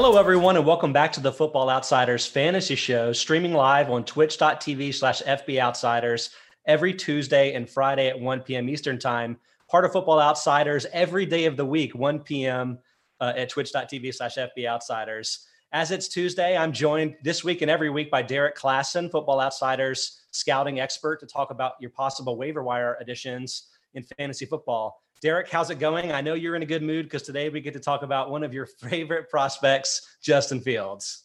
Hello, everyone, and welcome back to the Football Outsiders Fantasy Show, streaming live on twitch.tv/FBOutsiders every Tuesday and Friday at 1 p.m. Eastern Time. Part of Football Outsiders every day of the week, 1 p.m. At twitch.tv/FBOutsiders. As it's Tuesday, I'm joined this week and every week by Derek Klassen, Football Outsiders scouting expert, to talk about your possible waiver wire additions in fantasy football. Derek, how's it going? I know you're in a good mood because today we get to talk about one of your favorite prospects, Justin Fields.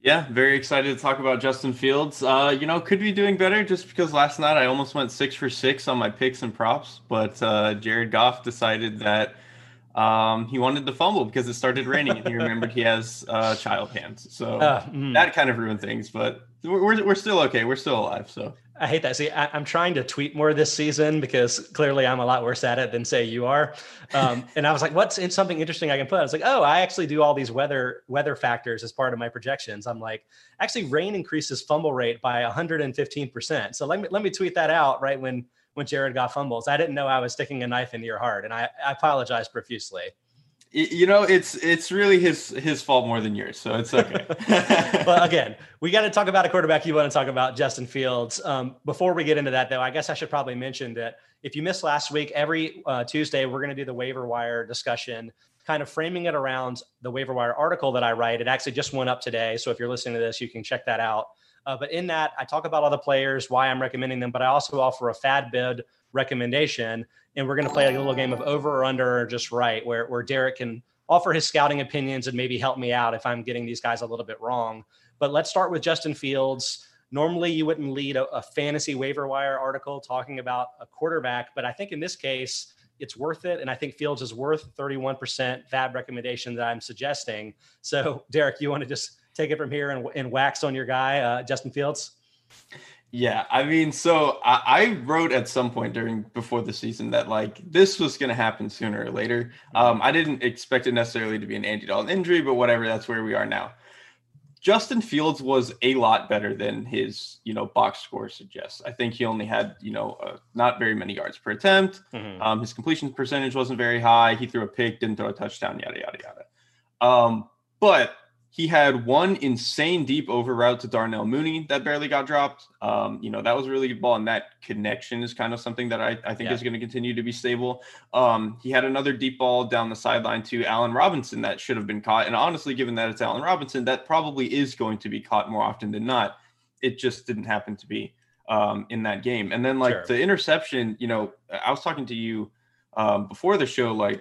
Yeah, very excited to talk about Justin Fields. Could be doing better just because last night I almost went 6 for 6 on my picks and props, but Jared Goff decided that he wanted to fumble because it started raining and he remembered he has child hands. So that kind of ruined things, but we're still okay. We're still alive. So I hate that. See, I'm trying to tweet more this season because clearly I'm a lot worse at it than say you are. And I was like, what's in something interesting I can put? I was like, oh, I actually do all these weather factors as part of my projections. I'm like, actually rain increases fumble rate by 115%. So let me tweet that out right when Jared Goff fumbles. I didn't know I was sticking a knife into your heart, and I apologize profusely. You know, it's really his fault more than yours, so it's okay. But again, we got to talk about a quarterback you want to talk about, Justin Fields. Before we get into that, though, I guess I should probably mention that if you missed last week, every Tuesday we're going to do the waiver wire discussion, kind of framing it around the waiver wire article that I write. It actually just went up today, so if you're listening to this, you can check that out. But in that, I talk about all the players, why I'm recommending them, but I also offer a fad bid recommendation, and we're going to play a little game of over or under or just right, where Derek can offer his scouting opinions and maybe help me out if I'm getting these guys a little bit wrong. But let's start with Justin Fields. Normally, you wouldn't lead a fantasy waiver wire article talking about a quarterback, but I think in this case, it's worth it, and I think Fields is worth 31% fab recommendation that I'm suggesting. So, Derek, you want to just take it from here and wax on your guy, Justin Fields? Yeah, I mean, so I wrote at some point before the season that like this was going to happen sooner or later. I didn't expect it necessarily to be an Andy Dalton injury, but whatever, that's where we are now. Justin Fields was a lot better than his, box score suggests. I think he only had, not very many yards per attempt. Mm-hmm. His completion percentage wasn't very high. He threw a pick, didn't throw a touchdown, yada, yada, yada. But he had one insane deep over route to Darnell Mooney that barely got dropped. That was a really good ball, and that connection is kind of something that I think is going to continue to be stable. He had another deep ball down the sideline to Allen Robinson that should have been caught. And honestly, given that it's Allen Robinson, that probably is going to be caught more often than not. It just didn't happen to be in that game. And then like the interception, I was talking to you before the show,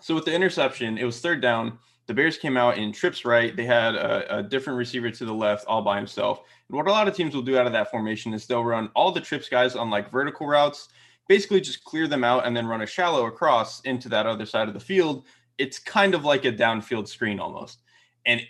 so with the interception, it was third down. The Bears came out in trips right. They had a different receiver to the left all by himself. And what a lot of teams will do out of that formation is they'll run all the trips guys on like vertical routes, basically just clear them out and then run a shallow across into that other side of the field. It's kind of like a downfield screen almost. And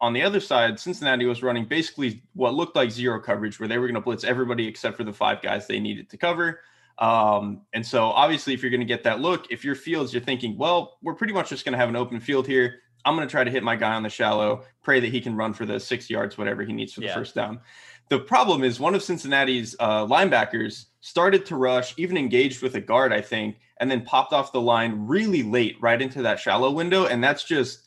on the other side, Cincinnati was running basically what looked like zero coverage where they were going to blitz everybody except for the five guys they needed to cover. And so obviously if you're going to get that look, if you're Fields, you're thinking, well, we're pretty much just going to have an open field here. I'm going to try to hit my guy on the shallow, pray that he can run for the 6 yards, whatever he needs for the first down. The problem is one of Cincinnati's linebackers started to rush, even engaged with a guard, I think, and then popped off the line really late right into that shallow window. And that's just,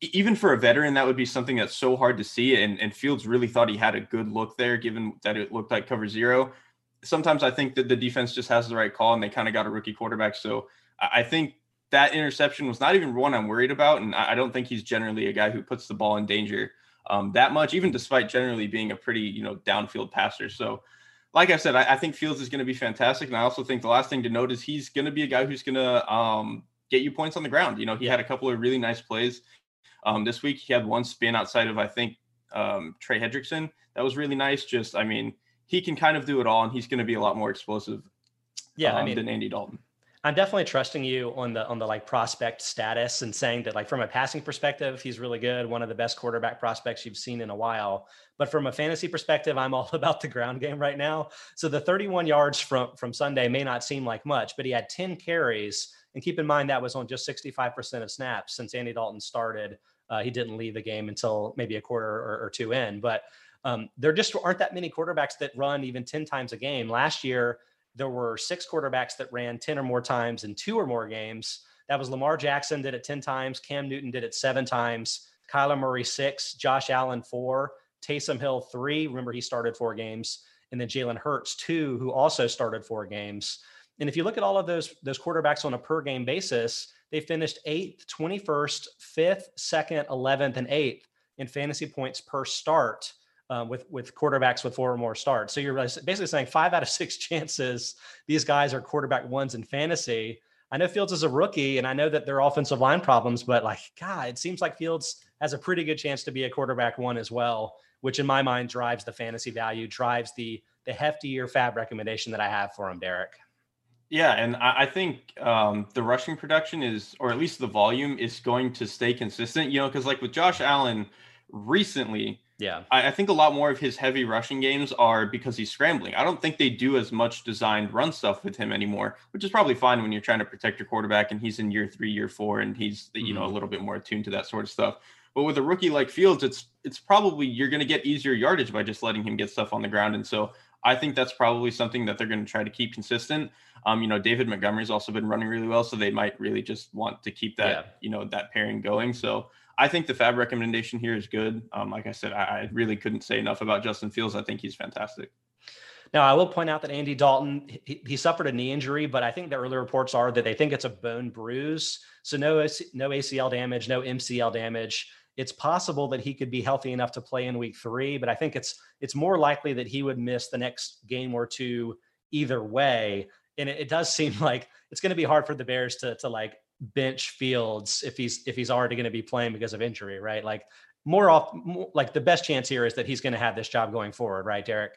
even for a veteran, that would be something that's so hard to see. And Fields really thought he had a good look there, given that it looked like cover zero. Sometimes I think that the defense just has the right call and they kind of got a rookie quarterback. So I think that interception was not even one I'm worried about. And I don't think he's generally a guy who puts the ball in danger that much, even despite generally being a pretty, downfield passer. So like I said, I think Fields is going to be fantastic. And I also think the last thing to note is he's going to be a guy who's going to get you points on the ground. He had a couple of really nice plays this week. He had one spin outside of, I think, Trey Hendrickson. That was really nice. Just, I mean, he can kind of do it all, and he's going to be a lot more explosive than Andy Dalton. I'm definitely trusting you on the like prospect status and saying that like from a passing perspective, he's really good. One of the best quarterback prospects you've seen in a while, but from a fantasy perspective, I'm all about the ground game right now. So the 31 yards from Sunday may not seem like much, but he had 10 carries, and keep in mind that was on just 65% of snaps since Andy Dalton started. He didn't leave the game until maybe a quarter or two in, but there just aren't that many quarterbacks that run even 10 times a game. Last year, there were 6 quarterbacks that ran 10 or more times in 2 or more games. That was Lamar Jackson did it 10 times. Cam Newton did it 7 times. Kyler Murray 6, Josh Allen 4, Taysom Hill 3. Remember, he started 4 games. And then Jalen Hurts 2, who also started 4 games. And if you look at all of those quarterbacks on a per game basis, they finished 8th, 21st, 5th, 2nd, 11th, and 8th in fantasy points per start with quarterbacks with 4 or more starts. So you're basically saying 5 out of 6 chances, these guys are quarterback ones in fantasy. I know Fields is a rookie, and I know that there are offensive line problems, but like, God, it seems like Fields has a pretty good chance to be a quarterback one as well, which in my mind drives the fantasy value, drives the heftier FAB recommendation that I have for him, Derek. Yeah, and I think the rushing production is, or at least the volume, is going to stay consistent, you know, because like with Josh Allen recently, yeah, I think a lot more of his heavy rushing games are because he's scrambling. I don't think they do as much designed run stuff with him anymore, which is probably fine when you're trying to protect your quarterback and he's in year 3, year 4, and he's, you know, a little bit more attuned to that sort of stuff. But with a rookie like Fields, it's probably you're going to get easier yardage by just letting him get stuff on the ground. And so I think that's probably something that they're going to try to keep consistent. You know, David Montgomery's also been running really well, so they might really just want to keep that, you know, that pairing going. So I think the FAB recommendation here is good. Like I said, I really couldn't say enough about Justin Fields. I think he's fantastic. Now, I will point out that Andy Dalton, he suffered a knee injury, but I think the early reports are that they think it's a bone bruise. So no ACL damage, no MCL damage. It's possible that he could be healthy enough to play in week 3, but I think it's more likely that he would miss the next game or 2 either way. And it does seem like it's going to be hard for the Bears to like bench Fields if he's already going to be playing because of injury, right? Like more, the best chance here is that he's going to have this job going forward, right, Derek?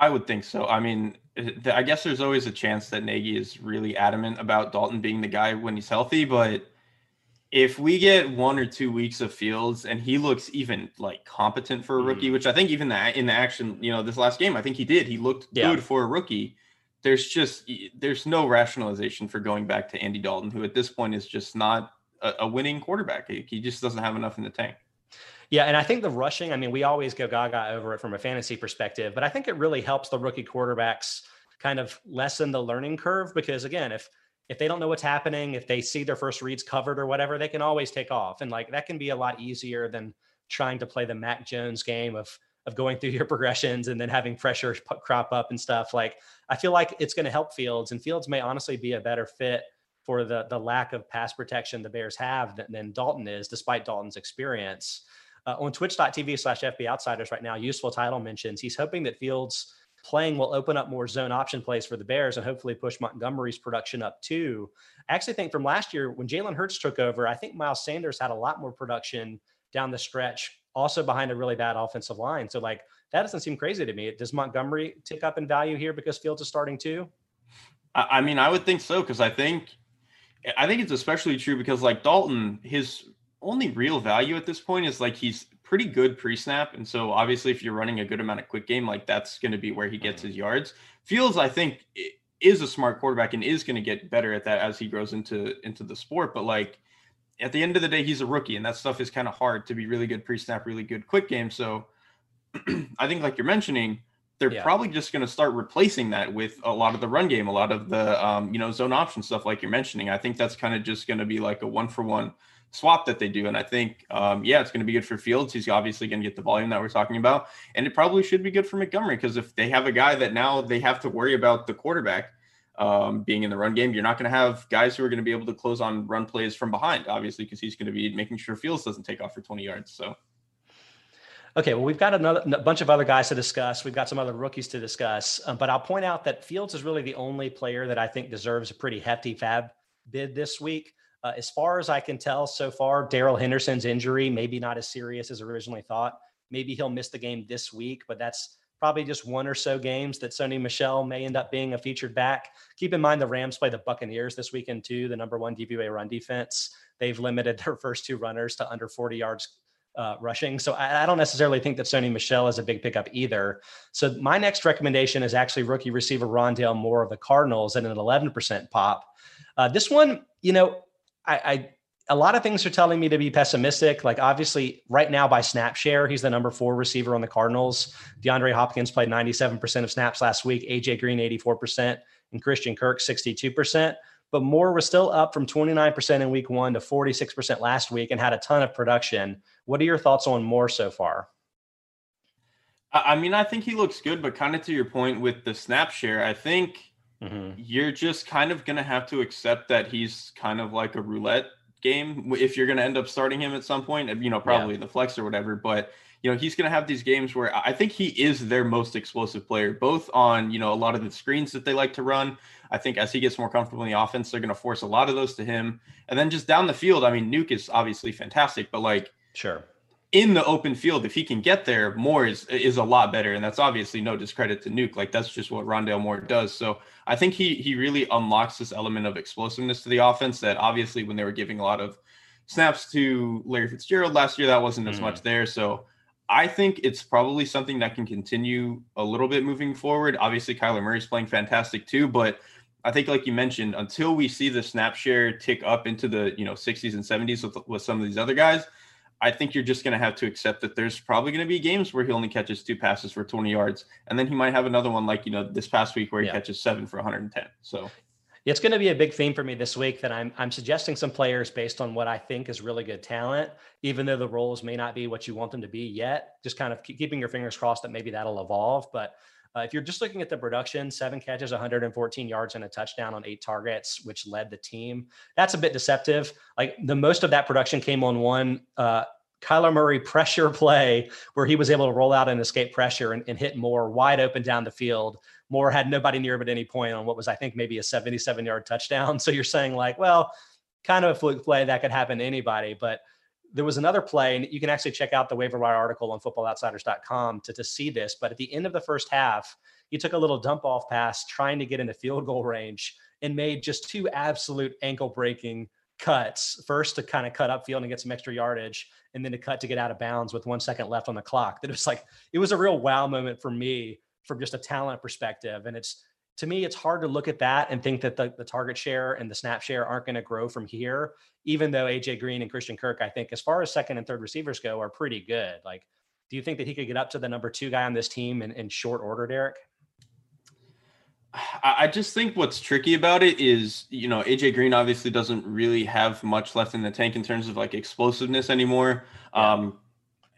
I would think so. I mean, I guess there's always a chance that Nagy is really adamant about Dalton being the guy when he's healthy, but if we get 1 or 2 weeks of Fields and he looks even like competent for a rookie, which I think even that in the action, you know, this last game, I think he did. He looked good for a rookie. There's no rationalization for going back to Andy Dalton, who at this point is just not a winning quarterback. He just doesn't have enough in the tank. Yeah, and I think the rushing, I mean, we always go gaga over it from a fantasy perspective, but I think it really helps the rookie quarterbacks kind of lessen the learning curve because, again, if they don't know what's happening, if they see their first reads covered or whatever, they can always take off. And like, that can be a lot easier than trying to play the Mac Jones game of going through your progressions and then having pressure crop up and stuff. Like, I feel like it's going to help Fields, and Fields may honestly be a better fit for the lack of pass protection the Bears have than Dalton is, despite Dalton's experience. On twitch.tv/FB Outsiders right now, useful title mentions, he's hoping that Fields playing will open up more zone option plays for the Bears and hopefully push Montgomery's production up too. I actually think from last year when Jalen Hurts took over, I think Miles Sanders had a lot more production down the stretch, also behind a really bad offensive line. So like, that doesn't seem crazy to me. Does Montgomery tick up in value here because Fields is starting too? I mean, I would think so, because I think it's especially true because like Dalton, his only real value at this point is like he's pretty good pre-snap, and so obviously if you're running a good amount of quick game, like that's going to be where he gets his yards. Fields, I think, is a smart quarterback and is going to get better at that as he grows into the sport, but like at the end of the day, he's a rookie, and that stuff is kind of hard to be really good pre-snap, really good quick game. So I think like you're mentioning, they're probably just going to start replacing that with a lot of the run game, a lot of the you know, zone option stuff like you're mentioning. I think that's kind of just going to be like a 1-for-1 swap that they do. And I think, it's going to be good for Fields. He's obviously going to get the volume that we're talking about. And it probably should be good for Montgomery, because if they have a guy that now they have to worry about the quarterback being in the run game, you're not going to have guys who are going to be able to close on run plays from behind, obviously, because he's going to be making sure Fields doesn't take off for 20 yards. So. Okay, well, we've got a bunch of other guys to discuss. We've got some other rookies to discuss, but I'll point out that Fields is really the only player that I think deserves a pretty hefty FAB bid this week. As far as I can tell so far, Darrell Henderson's injury, maybe not as serious as originally thought. Maybe he'll miss the game this week, but that's probably just 1 or so games that Sony Michel may end up being a featured back. Keep in mind the Rams play the Buccaneers this weekend too, the #1 DVOA run defense. They've limited their first 2 runners to under 40 yards rushing. So I don't necessarily think that Sony Michel is a big pickup either. So my next recommendation is actually rookie receiver Rondale Moore of the Cardinals at an 11% pop. This one, you know, I a lot of things are telling me to be pessimistic. Like obviously right now by snap share, he's the #4 receiver on the Cardinals. DeAndre Hopkins played 97% of snaps last week, AJ Green 84%, and Christian Kirk 62%. but Moore was still up from 29% in week one to 46% last week and had a ton of production. What are your thoughts on Moore so far? I mean, I think he looks good, but kind of to your point with the snap share, I think you're just kind of going to have to accept that he's kind of like a roulette game if you're going to end up starting him at some point, you know, probably the flex or whatever, but you know, he's going to have these games where I think he is their most explosive player, both on, you know, a lot of the screens that they like to run. I think as he gets more comfortable in the offense, they're going to force a lot of those to him. And then just down the field, I mean, Nuke is obviously fantastic, but like, sure, in the open field, if he can get there, Moore is a lot better. And that's obviously no discredit to Nuke. Like that's just what Rondale Moore does. So I think he really unlocks this element of explosiveness to the offense that obviously when they were giving a lot of snaps to Larry Fitzgerald last year, that wasn't as much there. So I think it's probably something that can continue a little bit moving forward. Obviously, Kyler Murray's playing fantastic too, but I think, like you mentioned, until we see the snap share tick up into the 60s and 70s with some of these other guys, I think you're just going to have to accept that there's probably going to be games where he only catches 2 passes for 20 yards, and then he might have another one like this past week where he catches 7 for 110. So it's going to be a big theme for me this week that I'm suggesting some players based on what I think is really good talent, even though the roles may not be what you want them to be yet, just kind of keeping your fingers crossed that maybe that'll evolve. But if you're just looking at the production, 7 catches, 114 yards and a touchdown on 8 targets, which led the team, that's a bit deceptive. Like the most of that production came on one, Kyler Murray pressure play where he was able to roll out and escape pressure and hit Moore wide open down the field. Moore had nobody near him at any point on what was, I think, maybe a 77-yard touchdown. So you're saying like, well, kind of a fluke play that could happen to anybody. But there was another play, and you can actually check out the waiver wire article on footballoutsiders.com to see this. But at the end of the first half, he took a little dump off pass trying to get into field goal range and made just 2 absolute ankle breaking cuts, first to kind of cut upfield and get some extra yardage, and then to cut to get out of bounds with 1 second left on the clock. That was like, it was a real wow moment for me from just a talent perspective. And it's, to me, it's hard to look at that and think that the target share and the snap share aren't going to grow from here, even though AJ Green and Christian Kirk, I think, as far as second and third receivers go, are pretty good. Like, do you think that he could get up to the number 2 guy on this team in short order, Derek? I just think what's tricky about it is, AJ Green obviously doesn't really have much left in the tank in terms of like explosiveness anymore. Yeah.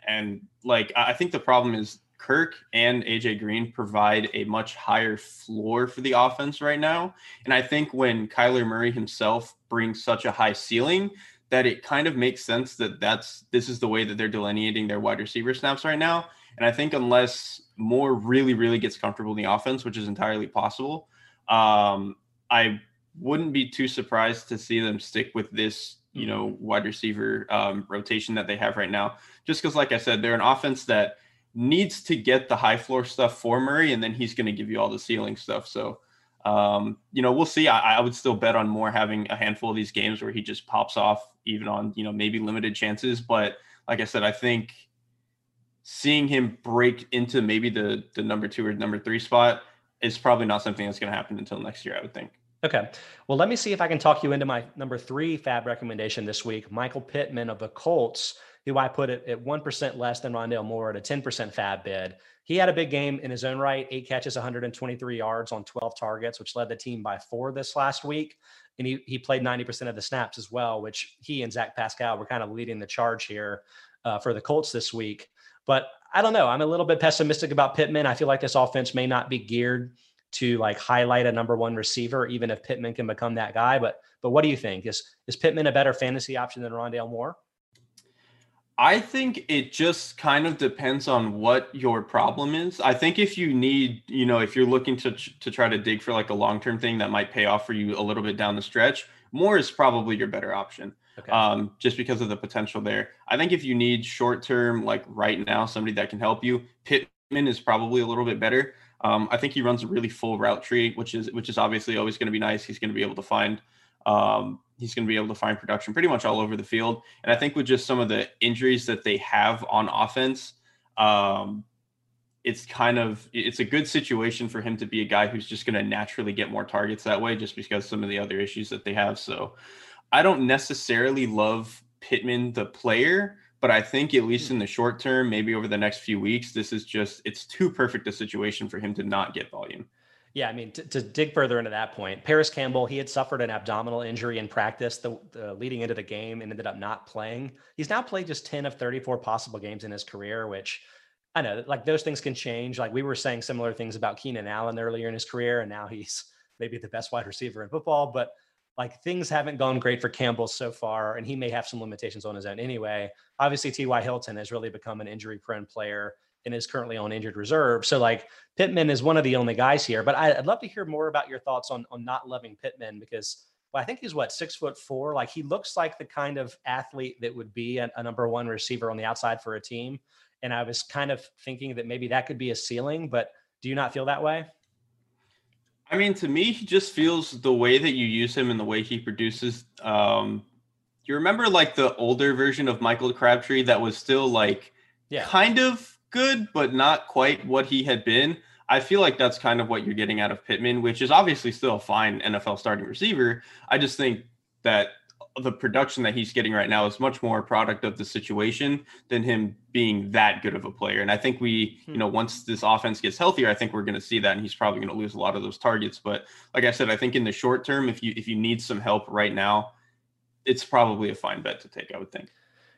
And like, I think the problem is Kirk and AJ Green provide a much higher floor for the offense right now. And I think when Kyler Murray himself brings such a high ceiling that it kind of makes sense that this is the way that they're delineating their wide receiver snaps right now. And I think unless Moore really, really gets comfortable in the offense, which is entirely possible, I wouldn't be too surprised to see them stick with this, wide receiver rotation that they have right now. Just because, like I said, they're an offense that needs to get the high floor stuff for Murray, and then he's going to give you all the ceiling stuff. So, we'll see. I would still bet on Moore having a handful of these games where he just pops off, even on, maybe limited chances. But like I said, I think seeing him break into maybe the number 2 or number 3 spot is probably not something that's going to happen until next year, I would think. Okay. Well, let me see if I can talk you into my number 3 fab recommendation this week, Michael Pittman of the Colts, who I put at 1% less than Rondale Moore at a 10% fab bid. He had a big game in his own right, 8 catches, 123 yards on 12 targets, which led the team by 4 this last week. And he played 90% of the snaps as well, which he and Zach Pascal were kind of leading the charge here for the Colts this week. But I don't know. I'm a little bit pessimistic about Pittman. I feel like this offense may not be geared to like highlight a number 1 receiver, even if Pittman can become that guy. But what do you think? Is Pittman a better fantasy option than Rondale Moore? I think it just kind of depends on what your problem is. I think if you need, if you're looking to try to dig for like a long-term thing that might pay off for you a little bit down the stretch, Moore is probably your better option. Okay. Just because of the potential there. I think if you need short-term, like right now, somebody that can help you, Pittman is probably a little bit better. I think he runs a really full route tree, which is obviously always going to be nice. He's going to be able to find, production pretty much all over the field. And I think with just some of the injuries that they have on offense, it's a good situation for him to be a guy who's just going to naturally get more targets that way, just because some of the other issues that they have. So I don't necessarily love Pittman, the player, but I think at least in the short term, maybe over the next few weeks, it's too perfect a situation for him to not get volume. Yeah, I mean, to dig further into that point, Paris Campbell, he had suffered an abdominal injury in practice leading into the game and ended up not playing. He's now played just 10 of 34 possible games in his career, which I know, like, those things can change. Like, we were saying similar things about Keenan Allen earlier in his career, and now he's maybe the best wide receiver in football. But, like, things haven't gone great for Campbell so far, and he may have some limitations on his own anyway. Obviously, T.Y. Hilton has really become an injury-prone player and is currently on injured reserve. So, like, Pittman is one of the only guys here, but I'd love to hear more about your thoughts on not loving Pittman, because, well, I think he's 6'4". Like, he looks like the kind of athlete that would be a number one receiver on the outside for a team. And I was kind of thinking that maybe that could be a ceiling, but do you not feel that way? I mean, to me, he just feels the way that you use him and the way he produces. You remember, like, the older version of Michael Crabtree that was still, like, kind of good, but not quite what he had been. I feel like that's kind of what you're getting out of Pittman, which is obviously still a fine NFL starting receiver. I just think that the production that he's getting right now is much more a product of the situation than him being that good of a player. And I think we, you know, once this offense gets healthier, I think we're going to see that, and he's probably going to lose a lot of those targets. But like I said, I think in the short term, if you need some help right now, it's probably a fine bet to take, I would think.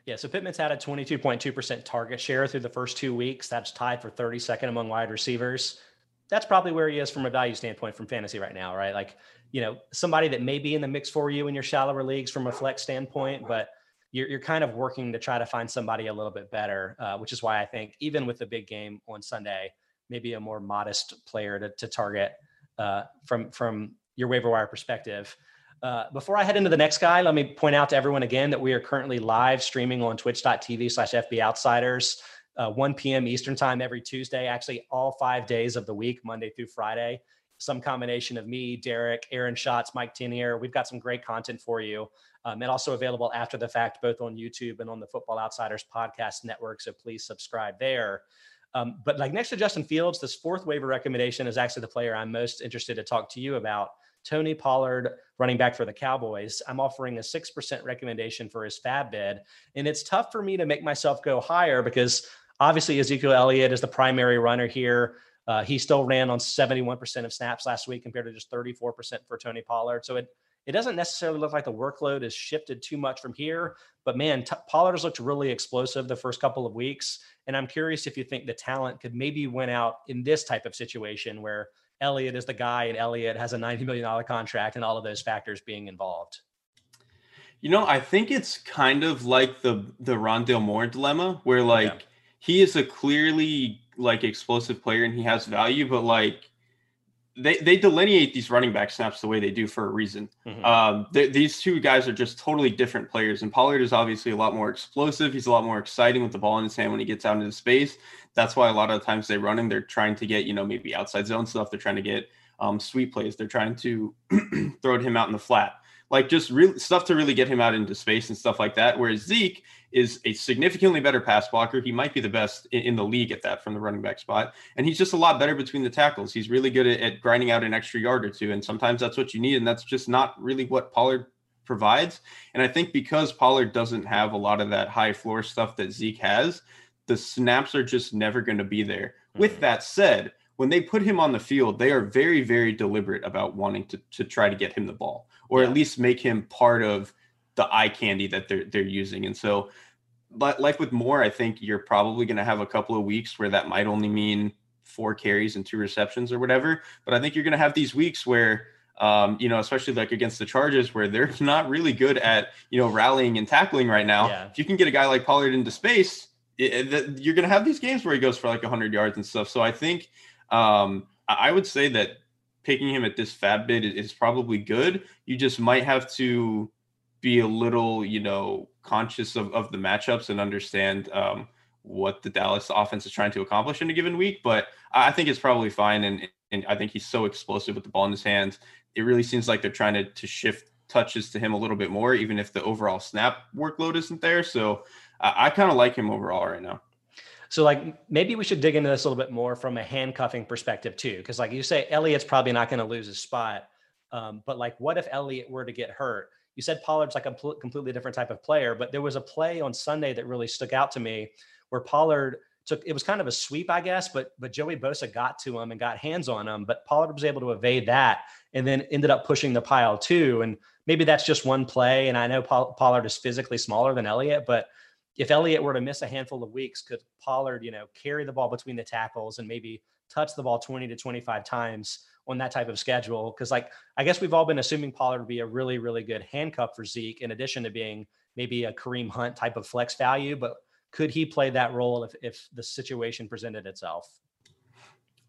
Yeah, so Pittman's had a 22.2% target share through the first 2 weeks. That's tied for 32nd among wide receivers. That's probably where he is from a value standpoint from fantasy right now, right? Like, you know, somebody that may be in the mix for you in your shallower leagues from a flex standpoint, but you're kind of working to try to find somebody a little bit better, which is why I think even with the big game on Sunday, maybe a more modest player to target from your waiver wire perspective. Before I head into the next guy, let me point out to everyone again that we are currently live streaming on twitch.tv/FBOutsiders, 1 p.m. Eastern time every Tuesday, actually all 5 days of the week, Monday through Friday. Some combination of me, Derek, Aaron Schatz, Mike Tenier. We've got some great content for you, and also available after the fact, both on YouTube and on the Football Outsiders podcast network. So please subscribe there. But like next to Justin Fields, this fourth waiver recommendation is actually the player I'm most interested to talk to you about. Tony Pollard, running back for the Cowboys. I'm offering a 6% recommendation for his fab bid. And it's tough for me to make myself go higher because obviously Ezekiel Elliott is the primary runner here. He still ran on 71% of snaps last week compared to just 34% for Tony Pollard. So it doesn't necessarily look like the workload has shifted too much from here, but man, Pollard has looked really explosive the first couple of weeks. And I'm curious if you think the talent could maybe win out in this type of situation where Elliott is the guy and Elliott has a $90 million contract and all of those factors being involved. You know, I think it's kind of like the Rondale Moore dilemma where like he is a clearly like explosive player and he has value, but like they delineate these running back snaps the way they do for a reason. These two guys are just totally different players, and Pollard is obviously a lot more explosive. He's a lot more exciting with the ball in his hand when he gets out into space. That's why a lot of the times they run him, they're trying to get, you know, maybe outside zone stuff. They're trying to get sweep plays. They're trying to throw him out in the flat, like just real stuff to really get him out into space and stuff like that. Whereas Zeke is a significantly better pass blocker. He might be the best in the league at that from the running back spot. And he's just a lot better between the tackles. He's really good at grinding out an extra yard or two. And sometimes that's what you need. And that's just not really what Pollard provides. And I think because Pollard doesn't have a lot of that high floor stuff that Zeke has, the snaps are just never going to be there. With that said, when they put him on the field, they are very, very deliberate about wanting to try to get him the ball, or at least make him part of the eye candy that they're using. And so, but like with Moore, I think you're probably going to have a couple of weeks where that might only mean 4 carries and 2 receptions or whatever. But I think you're going to have these weeks where, you know, especially like against the Chargers where they're not really good at, you know, rallying and tackling right now. If you can get a guy like Pollard into space, you're going to have these games where he goes for like 100 yards and stuff. So I think I would say that picking him at this fab bid is probably good. You just might have to be a little, you know, conscious of the matchups and understand what the Dallas offense is trying to accomplish in a given week. But I think it's probably fine. And I think he's so explosive with the ball in his hands. It really seems like they're trying to shift touches to him a little bit more, even if the overall snap workload isn't there. So I kind of like him overall right now. So like maybe we should dig into this a little bit more from a handcuffing perspective too, because like you say, Elliott's probably not going to lose his spot. But like, what if Elliott were to get hurt? You said Pollard's like a completely different type of player, but there was a play on Sunday that really stuck out to me where Pollard So it was kind of a sweep, I guess, but Joey Bosa got to him and got hands on him, but Pollard was able to evade that and then ended up pushing the pile too. And maybe that's just one play. And I know Pollard is physically smaller than Elliott, but if Elliott were to miss a handful of weeks, could Pollard, you know, carry the ball between the tackles and maybe touch the ball 20 to 25 times on that type of schedule? Because, like, I guess we've all been assuming Pollard would be a really, really good handcuff for Zeke, in addition to being maybe a Kareem Hunt type of flex value. But could he play that role if the situation presented itself?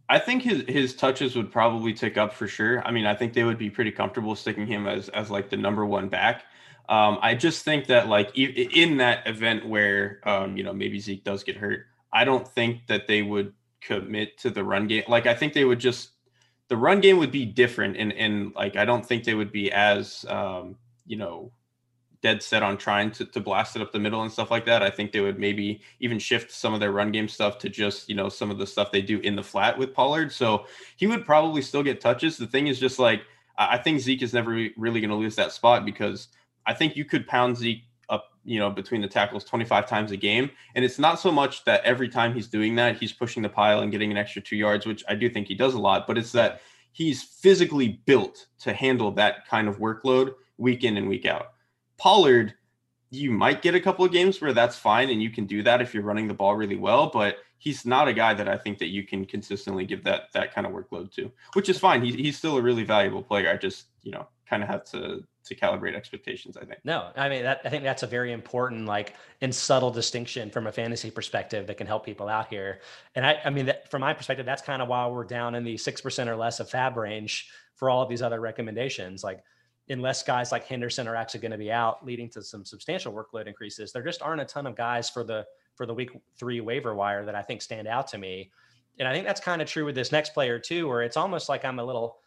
I think his touches would probably tick up for sure. I mean, I think they would be pretty comfortable sticking him as like the number one back. I just think that, like, in that event where, you know, maybe Zeke does get hurt, I don't think that they would commit to the run game. Like, I think they would just, the run game would be different. And like, I don't think they would be as, you know, dead set on trying to blast it up the middle and stuff like that. I think they would maybe even shift some of their run game stuff to just, you know, some of the stuff they do in the flat with Pollard. So he would probably still get touches. The thing is just like, I think Zeke is never really going to lose that spot, because I think you could pound Zeke up, you know, between the tackles 25 times a game. And it's not so much that every time he's doing that, he's pushing the pile and getting an extra 2 yards, which I do think he does a lot, but it's that he's physically built to handle that kind of workload week in and week out. Pollard, you might get a couple of games where that's fine and you can do that if you're running the ball really well, but he's not a guy that I think that you can consistently give that kind of workload to, which is fine. He's still a really valuable player. I just, you know, kind of have to calibrate expectations, I think. No, I mean, I think that's a very important, like, and subtle distinction from a fantasy perspective that can help people out here. And I mean, that, from my perspective, that's kind of why we're down in the 6% or less of FAB range for all of these other recommendations. Like, unless guys like Henderson are actually going to be out, leading to some substantial workload increases, there just aren't a ton of guys for the week 3 waiver wire that I think stand out to me. And I think that's kind of true with this next player too, where it's almost like I'm a little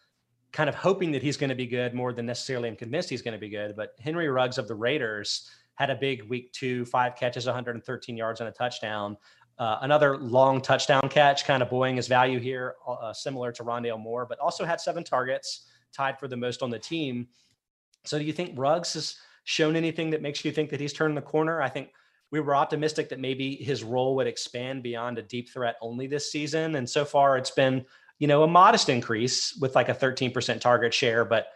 kind of hoping that he's going to be good more than necessarily I'm convinced he's going to be good. But Henry Ruggs of the Raiders had a big week 2, 5 catches, 113 yards and a touchdown. Another long touchdown catch, kind of buoying his value here, similar to Rondale Moore, but also had 7 targets, tied for the most on the team. So do you think Ruggs has shown anything that makes you think that he's turned the corner? I think we were optimistic that maybe his role would expand beyond a deep threat only this season. And so far it's been, you know, a modest increase with like a 13% target share, but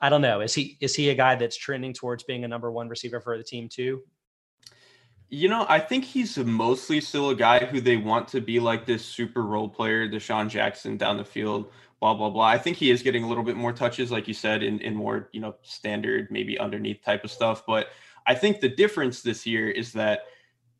I don't know. Is he a guy that's trending towards being a number one receiver for the team too? You know, I think he's mostly still a guy who they want to be like this super role player, Deshaun Jackson down the field, blah, blah, blah. I think he is getting a little bit more touches, like you said, in more, you know, standard, maybe underneath type of stuff. But I think the difference this year is that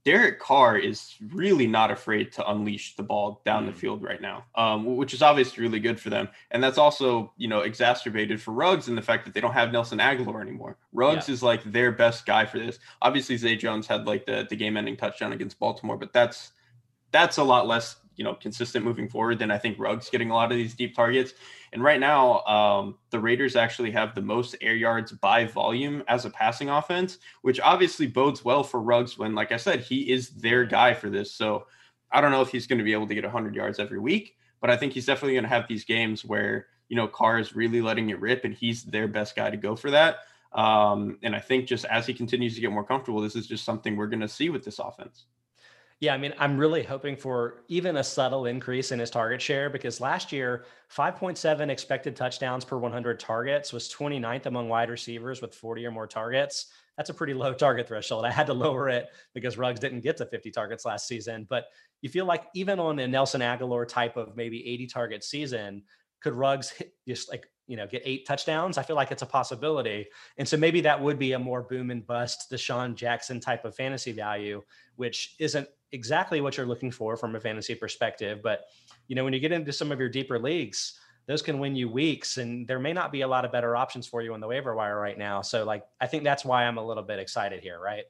Derek Carr is really not afraid to unleash the ball down the field right now, which is obviously really good for them. And that's also, you know, exacerbated for Ruggs in the fact that they don't have Nelson Agholor anymore. Ruggs is like their best guy for this. Obviously, Zay Jones had like the game-ending touchdown against Baltimore, but that's a lot less, you know, consistent moving forward than I think Ruggs getting a lot of these deep targets. And right now, the Raiders actually have the most air yards by volume as a passing offense, which obviously bodes well for Ruggs when, like I said, he is their guy for this. So I don't know if he's going to be able to get 100 yards every week, but I think he's definitely going to have these games where, you know, Carr is really letting it rip and he's their best guy to go for that. And I think just as he continues to get more comfortable, this is just something we're going to see with this offense. Yeah, I mean, I'm really hoping for even a subtle increase in his target share, because last year, 5.7 expected touchdowns per 100 targets was 29th among wide receivers with 40 or more targets. That's a pretty low target threshold. I had to lower it because Ruggs didn't get to 50 targets last season. But you feel like even on a Nelson Agholor type of maybe 80 target season, could Ruggs hit just like, you know, get 8 touchdowns? I feel like it's a possibility. And so maybe that would be a more boom and bust Deshaun Jackson type of fantasy value, which isn't exactly what you're looking for from a fantasy perspective. But, you know, when you get into some of your deeper leagues, those can win you weeks, and there may not be a lot of better options for you on the waiver wire right now. So, like, I think that's why I'm a little bit excited here, right?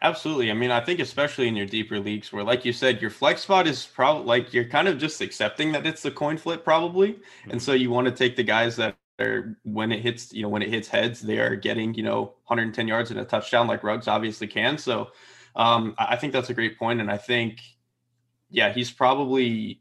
Absolutely. I mean, I think especially in your deeper leagues where, like you said, your flex spot is probably like you're kind of just accepting that it's the coin flip probably. Mm-hmm. And so you want to take the guys that are, when it hits, you know, when it hits heads, they are getting, you know, 110 yards and a touchdown like Ruggs obviously can. So I think that's a great point. And I think, yeah, he's probably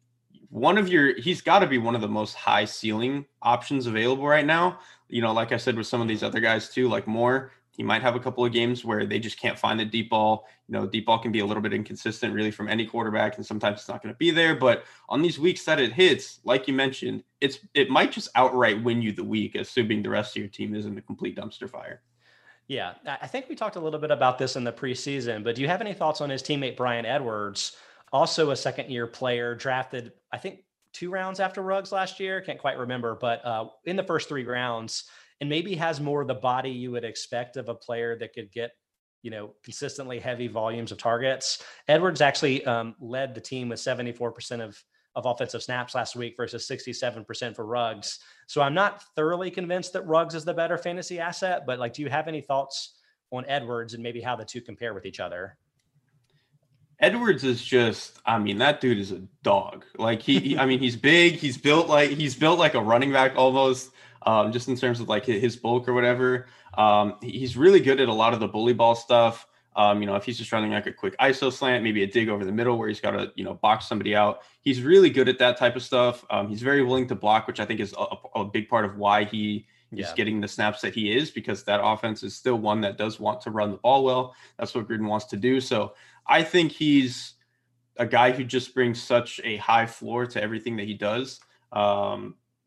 he's got to be one of the most high ceiling options available right now. You know, like I said, with some of these other guys too, like Moore, He might have a couple of games where they just can't find the deep ball. You know, deep ball can be a little bit inconsistent really from any quarterback, and sometimes it's not going to be there. But on these weeks that it hits, like you mentioned, it might just outright win you the week, assuming the rest of your team isn't a complete dumpster fire. Yeah, I think we talked a little bit about this in the preseason, but do you have any thoughts on his teammate, Bryan Edwards, also a second-year player drafted, I think, 2 rounds after Ruggs last year? Can't quite remember, but in the first 3 rounds, and maybe has more of the body you would expect of a player that could get, you know, consistently heavy volumes of targets. Edwards actually led the team with 74% of offensive snaps last week versus 67% for Ruggs. So I'm not thoroughly convinced that Ruggs is the better fantasy asset, but like, do you have any thoughts on Edwards and maybe how the two compare with each other? Edwards is just, I mean, that dude is a dog. Like he I mean, he's big, he's built like a running back almost. Just in terms of like his bulk or whatever. He's really good at a lot of the bully ball stuff. You know, if he's just running like a quick ISO slant, maybe a dig over the middle where he's got to, you know, box somebody out. He's really good at that type of stuff. He's very willing to block, which I think is a big part of why he is getting the snaps that he is, because that offense is still one that does want to run the ball well. That's what Gruden wants to do. So I think he's a guy who just brings such a high floor to everything that he does.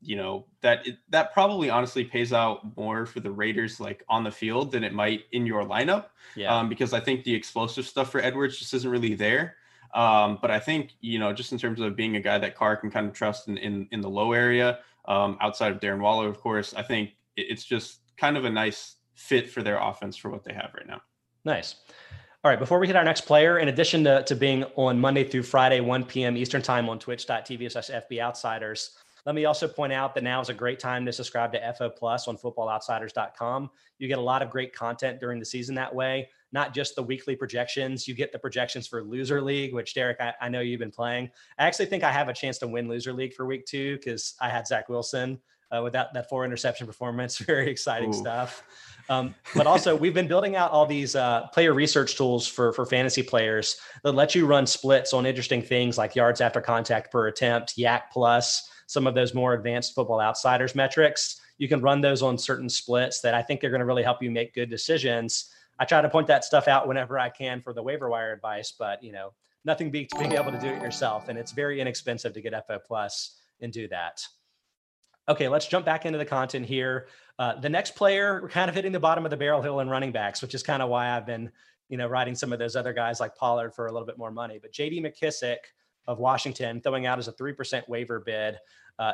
You know, that probably honestly pays out more for the Raiders, like on the field, than it might in your lineup. Yeah. Because I think the explosive stuff for Edwards just isn't really there. But I think, you know, just in terms of being a guy that Carr can kind of trust in the low area, outside of Darren Waller, of course, I think it's just kind of a nice fit for their offense for what they have right now. Nice. All right, before we hit our next player, in addition to being on Monday through Friday, 1 p.m. Eastern time on twitch.tv/FBOutsiders, let me also point out that now is a great time to subscribe to FO Plus on footballoutsiders.com. You get a lot of great content during the season that way, not just the weekly projections. You get the projections for Loser League, which, Derek, I know you've been playing. I actually think I have a chance to win Loser League for week 2 because I had Zach Wilson with that 4-interception performance. Very exciting stuff. But also, we've been building out all these player research tools for fantasy players that let you run splits on interesting things like yards after contact per attempt, Yak Plus, some of those more advanced Football Outsiders metrics. You can run those on certain splits that I think are going to really help you make good decisions. I try to point that stuff out whenever I can for the waiver wire advice, but you know, nothing beats being able to do it yourself. And it's very inexpensive to get FO Plus and do that. Okay, let's jump back into the content here. The next player, we're kind of hitting the bottom of the barrel hill in running backs, which is kind of why I've been, you know, riding some of those other guys like Pollard for a little bit more money. But J.D. McKissic of Washington throwing out as a 3% waiver bid.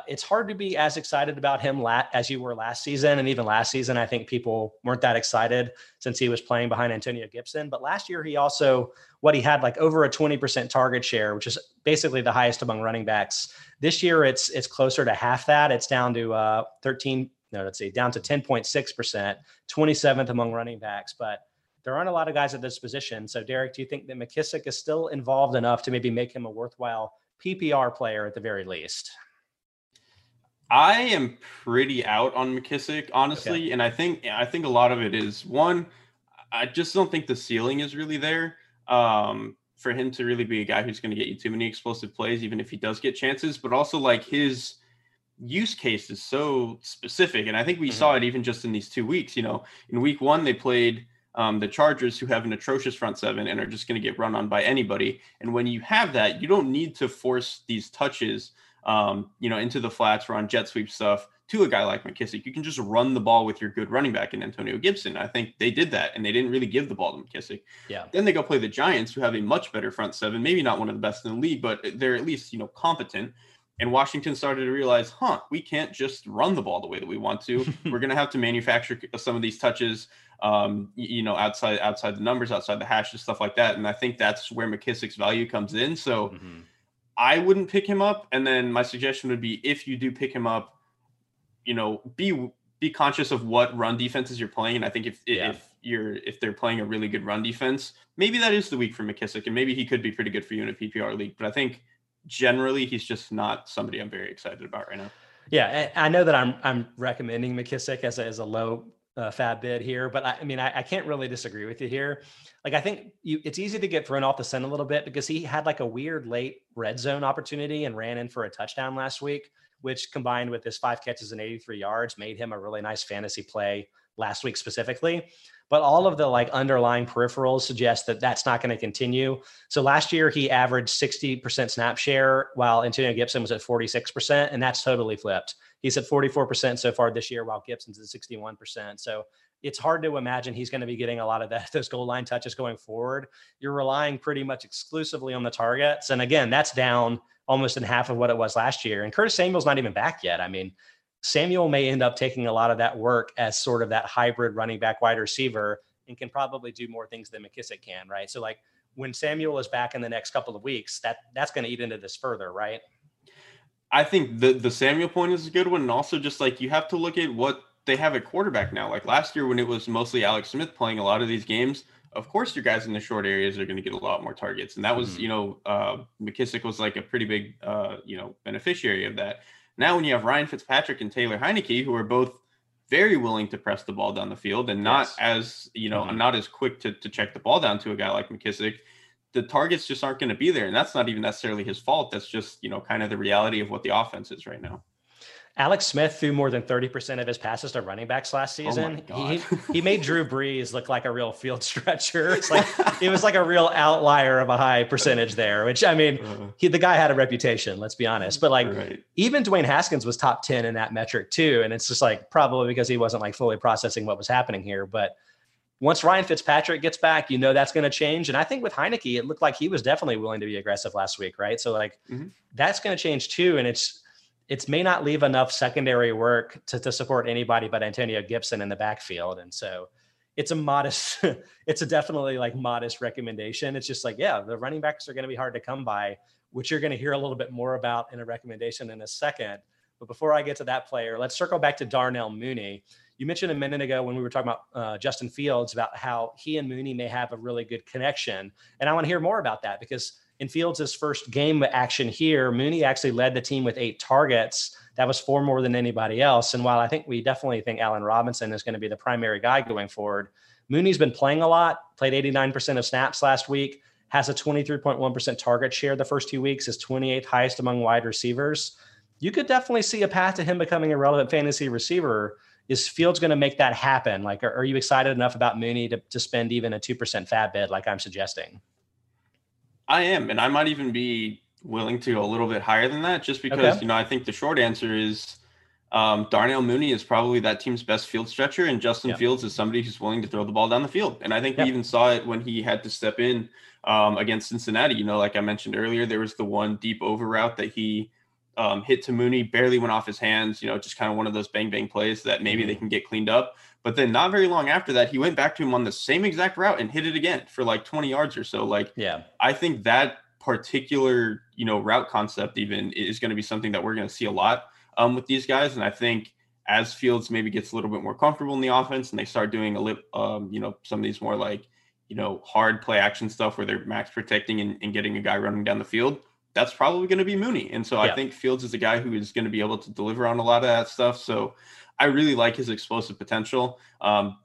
It's hard to be as excited about him as you were last season. And even last season, I think people weren't that excited since he was playing behind Antonio Gibson. But last year, he also, what he had like over a 20% target share, which is basically the highest among running backs. This year, it's closer to half that. It's down to down to 10.6%, 27th among running backs. But there aren't a lot of guys at this position. So, Derek, do you think that McKissic is still involved enough to maybe make him a worthwhile PPR player at the very least? I am pretty out on McKissic, honestly. Okay. And I think a lot of it is, one, I just don't think the ceiling is really there for him to really be a guy who's going to get you too many explosive plays, even if he does get chances. But also, like, his use case is so specific. And I think we saw it even just in these 2 weeks. You know, in week 1, they played the Chargers, who have an atrocious front seven and are just going to get run on by anybody. And when you have that, you don't need to force these touches, you know, into the flats or on jet sweep stuff to a guy like McKissic. You can just run the ball with your good running back in Antonio Gibson. I think they did that, and they didn't really give the ball to McKissic. Yeah. Then they go play the Giants, who have a much better front seven, maybe not one of the best in the league, but they're at least, you know, competent. And Washington started to realize, we can't just run the ball the way that we want to. We're going to have to manufacture some of these touches, you know, outside the numbers, outside the hashes, stuff like that. And I think that's where McKissick's value comes in. So I wouldn't pick him up. And then my suggestion would be, if you do pick him up, you know, be conscious of what run defenses you're playing. And I think if they're playing a really good run defense, maybe that is the week for McKissic, and maybe he could be pretty good for you in a PPR league. But I think generally, he's just not somebody I'm very excited about right now. Yeah, I know that I'm recommending McKissic as a low fab bid here, but I mean, I can't really disagree with you here. Like, I think it's easy to get thrown off the scent a little bit because he had like a weird late red zone opportunity and ran in for a touchdown last week, which combined with his 5 catches and 83 yards made him a really nice fantasy play last week specifically. but all of the like underlying peripherals suggest that that's not going to continue. So last year he averaged 60% snap share while Antonio Gibson was at 46%, and that's totally flipped. He's at 44% so far this year while Gibson's at 61%. So it's hard to imagine he's going to be getting a lot of that, those goal line touches going forward. You're relying pretty much exclusively on the targets. And again, that's down almost in half of what it was last year. And Curtis Samuel's not even back yet. I mean, Samuel may end up taking a lot of that work as sort of that hybrid running back wide receiver and can probably do more things than McKissick can, right? So like when Samuel is back in the next couple of weeks, that's going to eat into this further, right? I think the Samuel point is a good one. And also just like you have to look at what they have at quarterback now. Like last year when it was mostly Alex Smith playing a lot of these games, of course your guys in the short areas are going to get a lot more targets. And that was, McKissick was like a pretty big, beneficiary of that. Now, when you have Ryan Fitzpatrick and Taylor Heineke, who are both very willing to press the ball down the field and not as, not as quick to check the ball down to a guy like McKissick, the targets just aren't going to be there. And that's not even necessarily his fault. That's just, kind of the reality of what the offense is right now. Alex Smith threw more than 30% of his passes to running backs last season. Oh he made Drew Brees look like a real field stretcher. It's like it was like a real outlier of a high percentage there, which I mean, the guy had a reputation, let's be honest. But like even Dwayne Haskins was top 10 in that metric too. And it's just like probably because he wasn't like fully processing what was happening here. But once Ryan Fitzpatrick gets back, that's going to change. And I think with Heineke, it looked like he was definitely willing to be aggressive last week, right? So like that's going to change too. And it may not leave enough secondary work to support anybody but Antonio Gibson in the backfield. And so it's a modest, it's a definitely like modest recommendation. It's just like, yeah, the running backs are going to be hard to come by, which you're going to hear a little bit more about in a recommendation in a second. But before I get to that player, let's circle back to Darnell Mooney. You mentioned a minute ago when we were talking about Justin Fields about how he and Mooney may have a really good connection. And I want to hear more about that because in Fields' first game action here, Mooney actually led the team with 8 targets. That was 4 more than anybody else. And while I think we definitely think Allen Robinson is going to be the primary guy going forward, Mooney's been playing a lot, played 89% of snaps last week, has a 23.1% target share the first 2 weeks, is 28th highest among wide receivers. You could definitely see a path to him becoming a relevant fantasy receiver. Is Fields going to make that happen? Like, are you excited enough about Mooney to spend even a 2% fab bid like I'm suggesting? I am, and I might even be willing to go a little bit higher than that just because, I think the short answer is Darnell Mooney is probably that team's best field stretcher, and Justin Fields is somebody who's willing to throw the ball down the field. And I think we even saw it when he had to step in against Cincinnati. Like I mentioned earlier, there was the one deep over route that he hit to Mooney, barely went off his hands, just kind of one of those bang-bang plays that maybe they can get cleaned up. But then not very long after that, he went back to him on the same exact route and hit it again for like 20 yards or so. I think that particular, route concept even is going to be something that we're going to see a lot with these guys. And I think as Fields maybe gets a little bit more comfortable in the offense and they start doing some of these more hard play action stuff where they're max protecting and getting a guy running down the field, that's probably going to be Mooney. And so I think Fields is a guy who is going to be able to deliver on a lot of that stuff. So I really like his explosive potential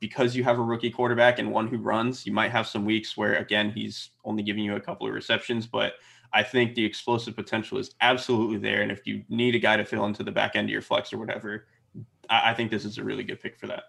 because you have a rookie quarterback and one who runs. You might have some weeks where, again, he's only giving you a couple of receptions, but I think the explosive potential is absolutely there. And if you need a guy to fill into the back end of your flex or whatever, I think this is a really good pick for that.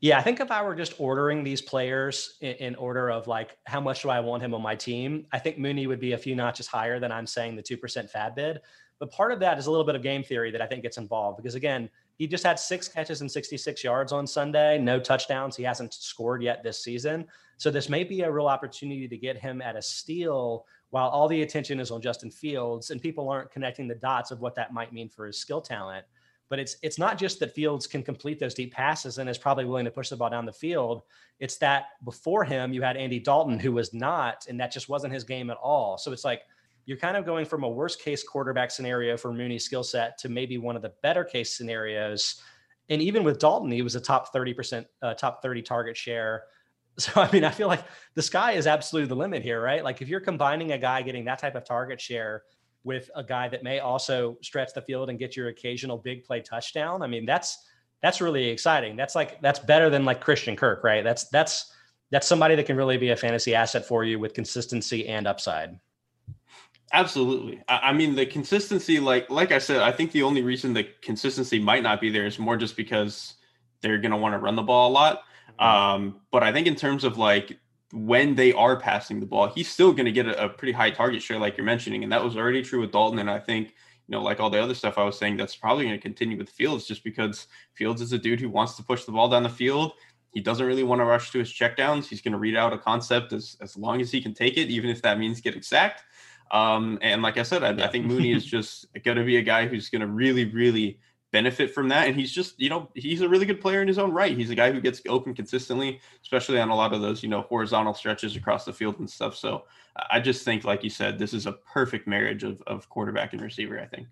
Yeah, I think if I were just ordering these players in order of like, how much do I want him on my team? I think Mooney would be a few notches higher than I'm saying the 2% fab bid. But part of that is a little bit of game theory that I think gets involved because, again, he just had 6 catches and 66 yards on Sunday, no touchdowns. He hasn't scored yet this season. So this may be a real opportunity to get him at a steal while all the attention is on Justin Fields and people aren't connecting the dots of what that might mean for his skill talent. But it's not just that Fields can complete those deep passes and is probably willing to push the ball down the field. It's that before him, you had Andy Dalton, who was not, and that just wasn't his game at all. So it's like, you're kind of going from a worst case quarterback scenario for Mooney's skill set to maybe one of the better case scenarios. And even with Dalton, he was a top 30 target share. So, I mean, I feel like the sky is absolutely the limit here, right? Like if you're combining a guy getting that type of target share with a guy that may also stretch the field and get your occasional big play touchdown, I mean, that's really exciting. That's better than like Christian Kirk, right? That's somebody that can really be a fantasy asset for you with consistency and upside. Absolutely. I mean, the consistency, like I said, I think the only reason the consistency might not be there is more just because they're going to want to run the ball a lot. But I think in terms of like when they are passing the ball, he's still going to get a pretty high target share, like you're mentioning. And that was already true with Dalton. And I think, you know, like all the other stuff I was saying, that's probably going to continue with Fields, just because Fields is a dude who wants to push the ball down the field. He doesn't really want to rush to his checkdowns. He's going to read out a concept as long as he can take it, even if that means getting sacked. And like I said, I think Mooney is just going to be a guy who's going to really, really benefit from that. And he's just, you know, he's a really good player in his own right. He's a guy who gets open consistently, especially on a lot of those, you know, horizontal stretches across the field and stuff. So I just think, like you said, this is a perfect marriage of quarterback and receiver, I think.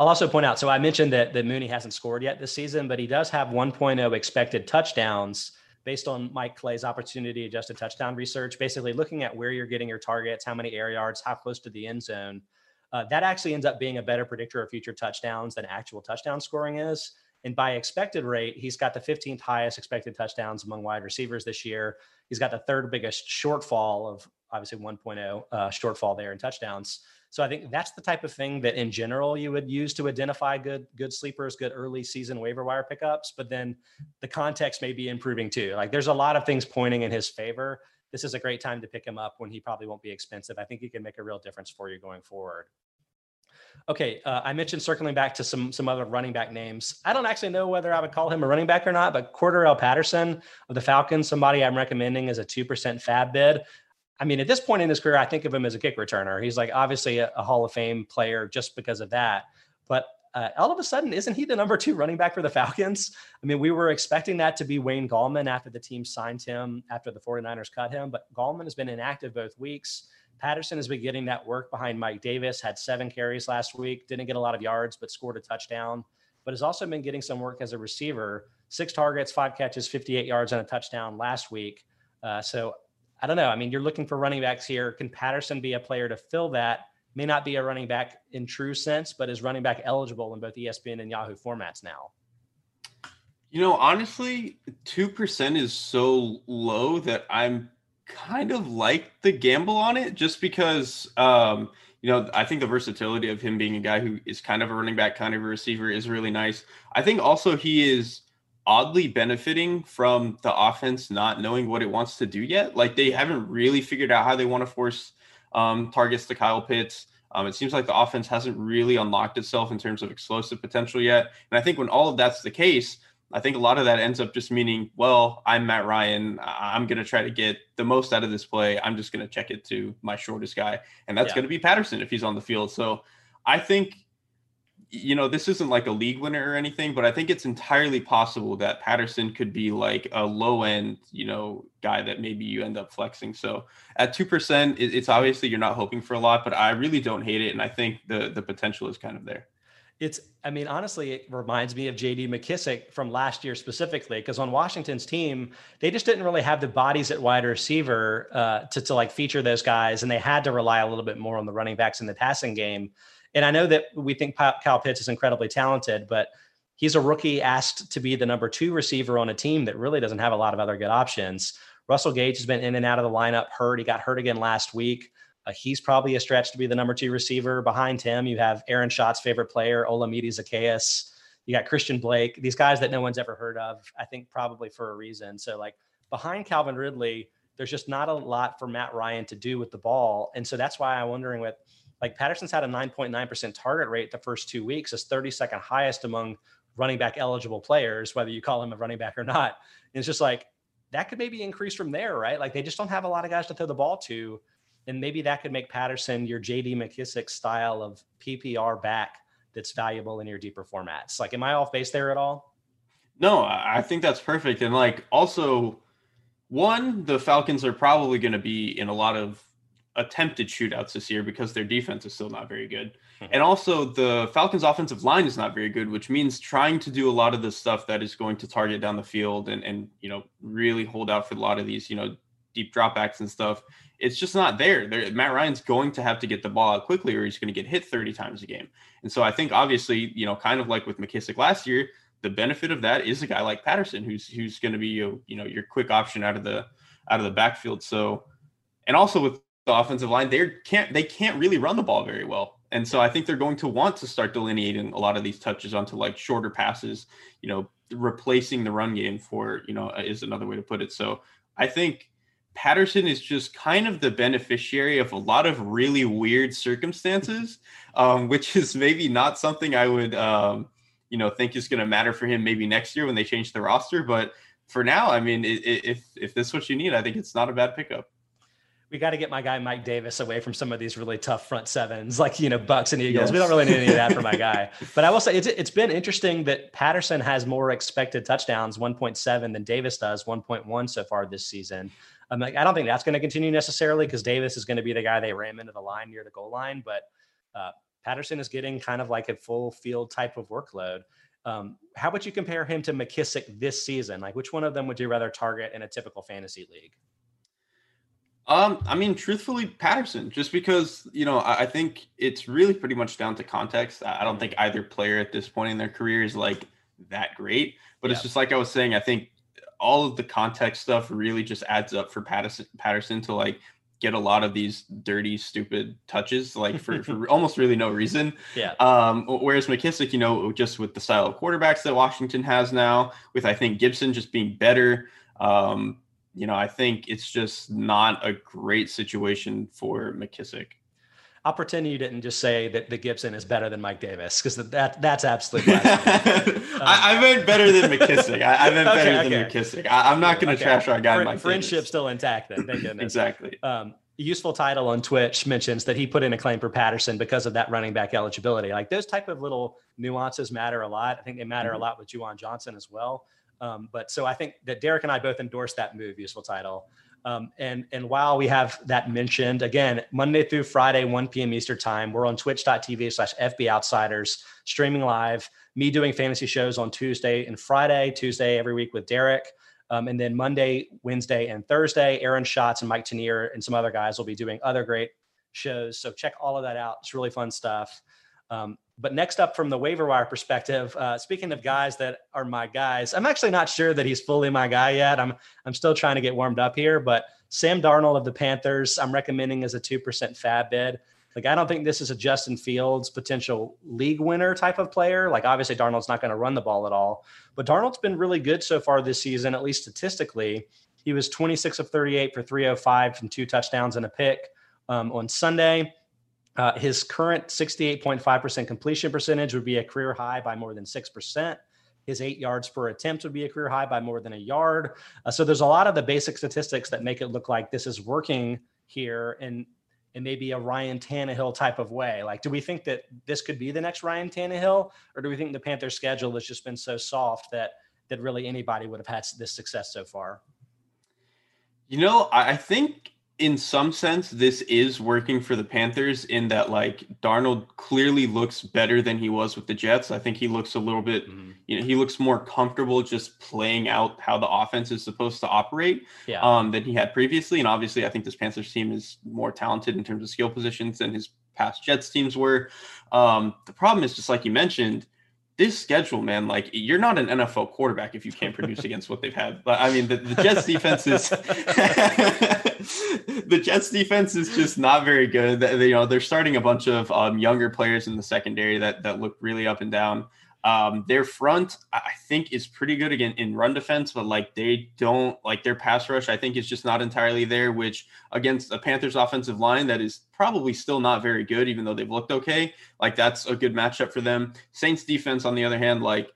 I'll also point out, so I mentioned that Mooney hasn't scored yet this season, but he does have 1.0 expected touchdowns based on Mike Clay's opportunity adjusted touchdown research, basically looking at where you're getting your targets, how many air yards, how close to the end zone. That actually ends up being a better predictor of future touchdowns than actual touchdown scoring is. And by expected rate, he's got the 15th highest expected touchdowns among wide receivers this year. He's got the third biggest shortfall of obviously 1.0 shortfall there in touchdowns. So I think that's the type of thing that in general you would use to identify good sleepers, good early season waiver wire pickups, but then the context may be improving too. Like there's a lot of things pointing in his favor. This is a great time to pick him up when he probably won't be expensive. I think he can make a real difference for you going forward. Okay. I mentioned circling back to some other running back names. I don't actually know whether I would call him a running back or not, but Cordarrelle Patterson of the Falcons, somebody I'm recommending as a 2% fab bid. I mean, at this point in his career, I think of him as a kick returner. He's like obviously a Hall of Fame player just because of that. But all of a sudden, isn't he the number 2 running back for the Falcons? I mean, we were expecting that to be Wayne Gallman after the team signed him, after the 49ers cut him. But Gallman has been inactive both weeks. Patterson has been getting that work behind Mike Davis, had 7 carries last week, didn't get a lot of yards, but scored a touchdown, but has also been getting some work as a receiver, 6 targets, 5 catches, 58 yards and a touchdown last week. So I don't know. I mean, you're looking for running backs here. Can Patterson be a player to fill that? May not be a running back in true sense, but is running back eligible in both ESPN and Yahoo formats now? You know, honestly, 2% is so low that I'm kind of like the gamble on it, just because, you know, I think the versatility of him being a guy who is kind of a running back, kind of a receiver is really nice. I think also he is oddly benefiting from the offense not knowing what it wants to do yet. Like they haven't really figured out how they want to force targets to Kyle Pitts. It seems like the offense hasn't really unlocked itself in terms of explosive potential yet. And I think when all of that's the case, I think a lot of that ends up just meaning, well, I'm Matt Ryan. I'm going to try to get the most out of this play. I'm just going to check it to my shortest guy. And that's going to be Patterson if he's on the field. So I think, you know, this isn't like a league winner or anything, but I think it's entirely possible that Patterson could be like a low end, you know, guy that maybe you end up flexing. So at 2%, it's obviously you're not hoping for a lot, but I really don't hate it. And I think the potential is kind of there. I mean, honestly, it reminds me of J.D. McKissic from last year specifically, because on Washington's team, they just didn't really have the bodies at wide receiver to like feature those guys. And they had to rely a little bit more on the running backs in the passing game. And I know that we think Kyle Pitts is incredibly talented, but he's a rookie asked to be the number 2 receiver on a team that really doesn't have a lot of other good options. Russell Gage has been in and out of the lineup hurt. He got hurt again last week. He's probably a stretch to be the number 2 receiver. Behind him, you have Aaron Schott's favorite player, Olamide Zaccheaus. You got Christian Blake, these guys that no one's ever heard of, I think probably for a reason. So like behind Calvin Ridley, there's just not a lot for Matt Ryan to do with the ball. And so that's why I'm wondering with like Patterson's had a 9.9% target rate the first 2 weeks, is 32nd highest among running back eligible players, whether you call him a running back or not. And it's just like, that could maybe increase from there, right? Like they just don't have a lot of guys to throw the ball to. And maybe that could make Patterson your J.D. McKissic style of PPR back that's valuable in your deeper formats. Like, am I off base there at all? No, I think that's perfect. And like, also, one, the Falcons are probably going to be in a lot of attempted shootouts this year because their defense is still not very good. And also the Falcons offensive line is not very good, which means trying to do a lot of the stuff that is going to target down the field and, you know, really hold out for a lot of these, you know, deep dropbacks and stuff. It's just not there. Matt Ryan's going to have to get the ball out quickly or he's going to get hit 30 times a game. And so I think obviously, you know, kind of like with McKissic last year, the benefit of that is a guy like Patterson, who's going to be, you know, your quick option out of the backfield. So, and also with the offensive line, they can't really run the ball very well. And so I think they're going to want to start delineating a lot of these touches onto like shorter passes, you know, replacing the run game for, you know, is another way to put it. So I think Patterson is just kind of the beneficiary of a lot of really weird circumstances, which is maybe not something I would, think is going to matter for him maybe next year when they change the roster. But for now, I mean, if this is what you need, I think it's not a bad pickup. We got to get my guy Mike Davis away from some of these really tough front sevens, like, you know, Bucks and Eagles. Yes. We don't really need any of that for my guy. But I will say it's been interesting that Patterson has more expected touchdowns, 1.7, than Davis does, 1.1 so far this season. I'm like, I don't think that's going to continue necessarily because Davis is going to be the guy they ram into the line near the goal line. But Patterson is getting kind of like a full field type of workload. How would you compare him to McKissick this season? Like, which one of them would you rather target in a typical fantasy league? I mean, truthfully, Patterson, just because, you know, I think it's really pretty much down to context. I don't think either player at this point in their career is like that great, but It's just like I was saying, I think all of the context stuff really just adds up for Patterson to like get a lot of these dirty, stupid touches, like for almost really no reason. Yeah. Whereas McKissick, you know, just with the style of quarterbacks that Washington has now, with, I think, Gibson just being better, you know, I think it's just not a great situation for McKissick. I'll pretend you didn't just say that the Gibson is better than Mike Davis, because that's absolutely blasphemy. I meant better than McKissick. I meant better than McKissick. I'm not going to trash our guy Mike Davis. Friendship's still intact then, thank goodness. Exactly. Useful Title on Twitch mentions that he put in a claim for Patterson because of that running back eligibility. Like, those type of little nuances matter a lot. I think they matter a lot with Juwan Johnson as well. But so I think that Derek and I both endorse that move, Useful Title. And while we have that mentioned, again, Monday through Friday, 1 p.m. Eastern time, we're on twitch.tv/FBOutsiders, streaming live, me doing fantasy shows on Tuesday and Friday, Tuesday every week with Derek. And then Monday, Wednesday, and Thursday, Aaron Schatz and Mike Tenier and some other guys will be doing other great shows. So check all of that out. It's really fun stuff. But next up from the waiver wire perspective, speaking of guys that are my guys, I'm actually not sure that he's fully my guy yet. I'm still trying to get warmed up here, but Sam Darnold of the Panthers, I'm recommending as a 2% fab bid. Like, I don't think this is a Justin Fields potential league winner type of player. Like, obviously Darnold's not going to run the ball at all, but Darnold's been really good so far this season, at least statistically. He was 26 of 38 for 305 from 2 touchdowns and a pick on Sunday. His current 68.5% completion percentage would be a career high by more than 6%. His 8 yards per attempt would be a career high by more than a yard. So there's a lot of the basic statistics that make it look like this is working here in maybe a Ryan Tannehill type of way. Like, do we think that this could be the next Ryan Tannehill, or do we think the Panthers' schedule has just been so soft that really anybody would have had this success so far? You know, I think in some sense, this is working for the Panthers in that, like, Darnold clearly looks better than he was with the Jets. I think he looks a little bit, he looks more comfortable just playing out how the offense is supposed to operate than he had previously. And obviously, I think this Panthers team is more talented in terms of skill positions than his past Jets teams were. The problem is, just like you mentioned, this schedule, man, like, you're not an NFL quarterback if you can't produce against what they've had. But I mean, the Jets defense is just not very good. They, you know, they're starting a bunch of younger players in the secondary that look really up and down. Their front, I think, is pretty good again in run defense, but like they don't like their pass rush, I think, is just not entirely there, which against a Panthers offensive line that is probably still not very good, even though they've looked okay. Like, that's a good matchup for them. Saints defense, on the other hand, like,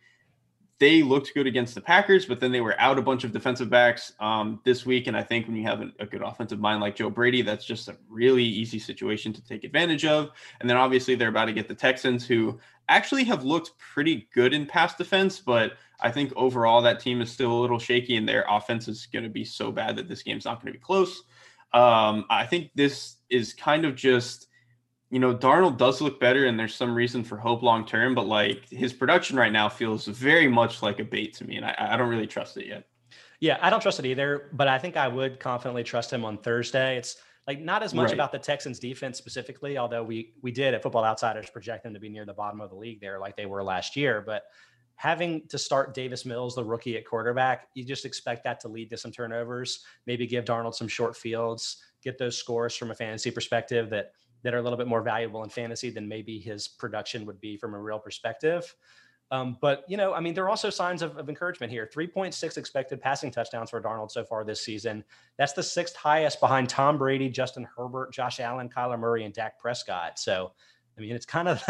they looked good against the Packers, but then they were out a bunch of defensive backs this week. And I think when you have a good offensive mind like Joe Brady, that's just a really easy situation to take advantage of. And then obviously they're about to get the Texans, who actually have looked pretty good in pass defense, but I think overall that team is still a little shaky, and their offense is going to be so bad that this game's not going to be close. I think this is kind of just, you know, Darnold does look better, and there's some reason for hope long term, but like his production right now feels very much like a bait to me, and I don't really trust it yet. Yeah, I don't trust it either, but I think I would confidently trust him on Thursday. It's like not as much right about the Texans defense specifically, although we did at Football Outsiders project them to be near the bottom of the league there like they were last year. But having to start Davis Mills, the rookie at quarterback, you just expect that to lead to some turnovers, maybe give Darnold some short fields, get those scores from a fantasy perspective that are a little bit more valuable in fantasy than maybe his production would be from a real perspective. But, you know, I mean, there are also signs of encouragement here. 3.6 expected passing touchdowns for Darnold so far this season. That's the sixth highest behind Tom Brady, Justin Herbert, Josh Allen, Kyler Murray, and Dak Prescott. So, I mean, it's kind of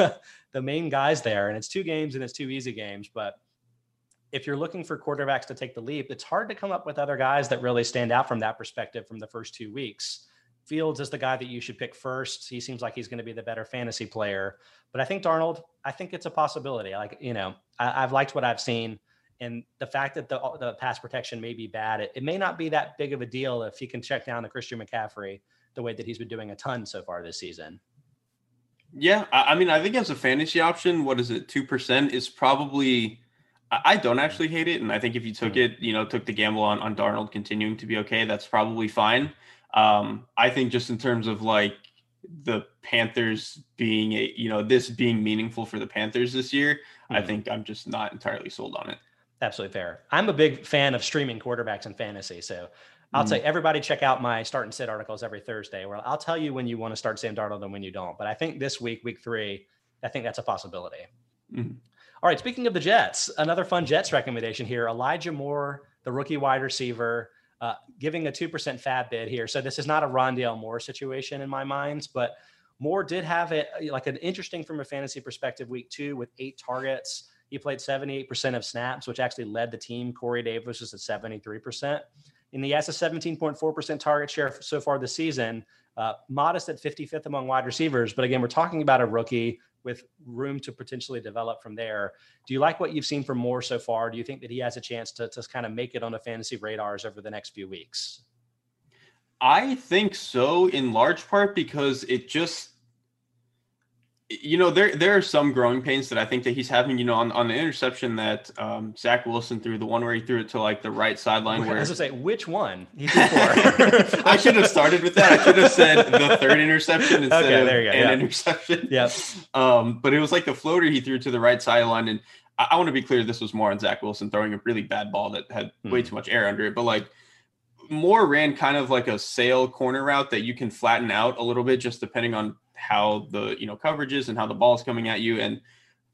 the main guys there, and it's two games and it's two easy games. But if you're looking for quarterbacks to take the leap, it's hard to come up with other guys that really stand out from that perspective from the first 2 weeks. Fields is the guy that you should pick first. He seems like he's going to be the better fantasy player, but I think Darnold, I think it's a possibility. Like, you know, I've liked what I've seen, and the fact that the pass protection may be bad, it may not be that big of a deal if he can check down the Christian McCaffrey the way that he's been doing a ton so far this season. Yeah. I mean, I think as a fantasy option, what is it? 2% is probably, I don't actually hate it. And I think if you took it, you know, took the gamble on Darnold continuing to be okay, that's probably fine. I think just in terms of like the Panthers being a, you know, this being meaningful for the Panthers this year, mm-hmm. I think I'm just not entirely sold on it. Absolutely fair. I'm a big fan of streaming quarterbacks in fantasy. So I'll say everybody check out my start and sit articles every Thursday where I'll tell you when you want to start Sam Darnold and when you don't. But I think this week, week three, I think that's a possibility. Mm-hmm. All right. Speaking of the Jets, another fun Jets recommendation here, Elijah Moore, the rookie wide receiver, giving a 2% fab bid here. So this is not a Rondale Moore situation in my mind, but Moore did have it like an interesting from a fantasy perspective week two with 8 targets. He played 78% of snaps, which actually led the team. Corey Davis was at 73%. And he has a 17.4% target share so far this season, modest at 55th among wide receivers. But again, we're talking about a rookie with room to potentially develop from there. Do you like what you've seen from Moore so far? Do you think that he has a chance to kind of make it on the fantasy radars over the next few weeks? I think so, in large part because it just, you know, there are some growing pains that I think that he's having, you know, on the interception that Zach Wilson threw, the one where he threw it to like the right sideline. Where I was going to say, which one? He threw four. I should have started with that. I should have said the third interception instead of an interception. Yep. But it was like the floater he threw to the right sideline. And I want to be clear, this was more on Zach Wilson throwing a really bad ball that had way too much air under it. But like Moore ran kind of like a sail corner route that you can flatten out a little bit, just depending on how the, you know, coverage is and how the ball is coming at you. And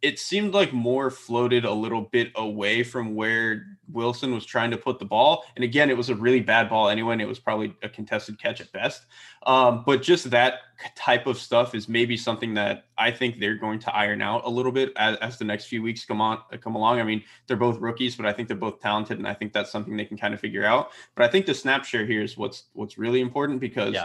it seemed like Moore floated a little bit away from where Wilson was trying to put the ball. And again, it was a really bad ball anyway, and it was probably a contested catch at best. But just that type of stuff is maybe something that I think they're going to iron out a little bit as the next few weeks come along. I mean, they're both rookies, but I think they're both talented, and I think that's something they can kind of figure out. But I think the snap share here is what's really important, because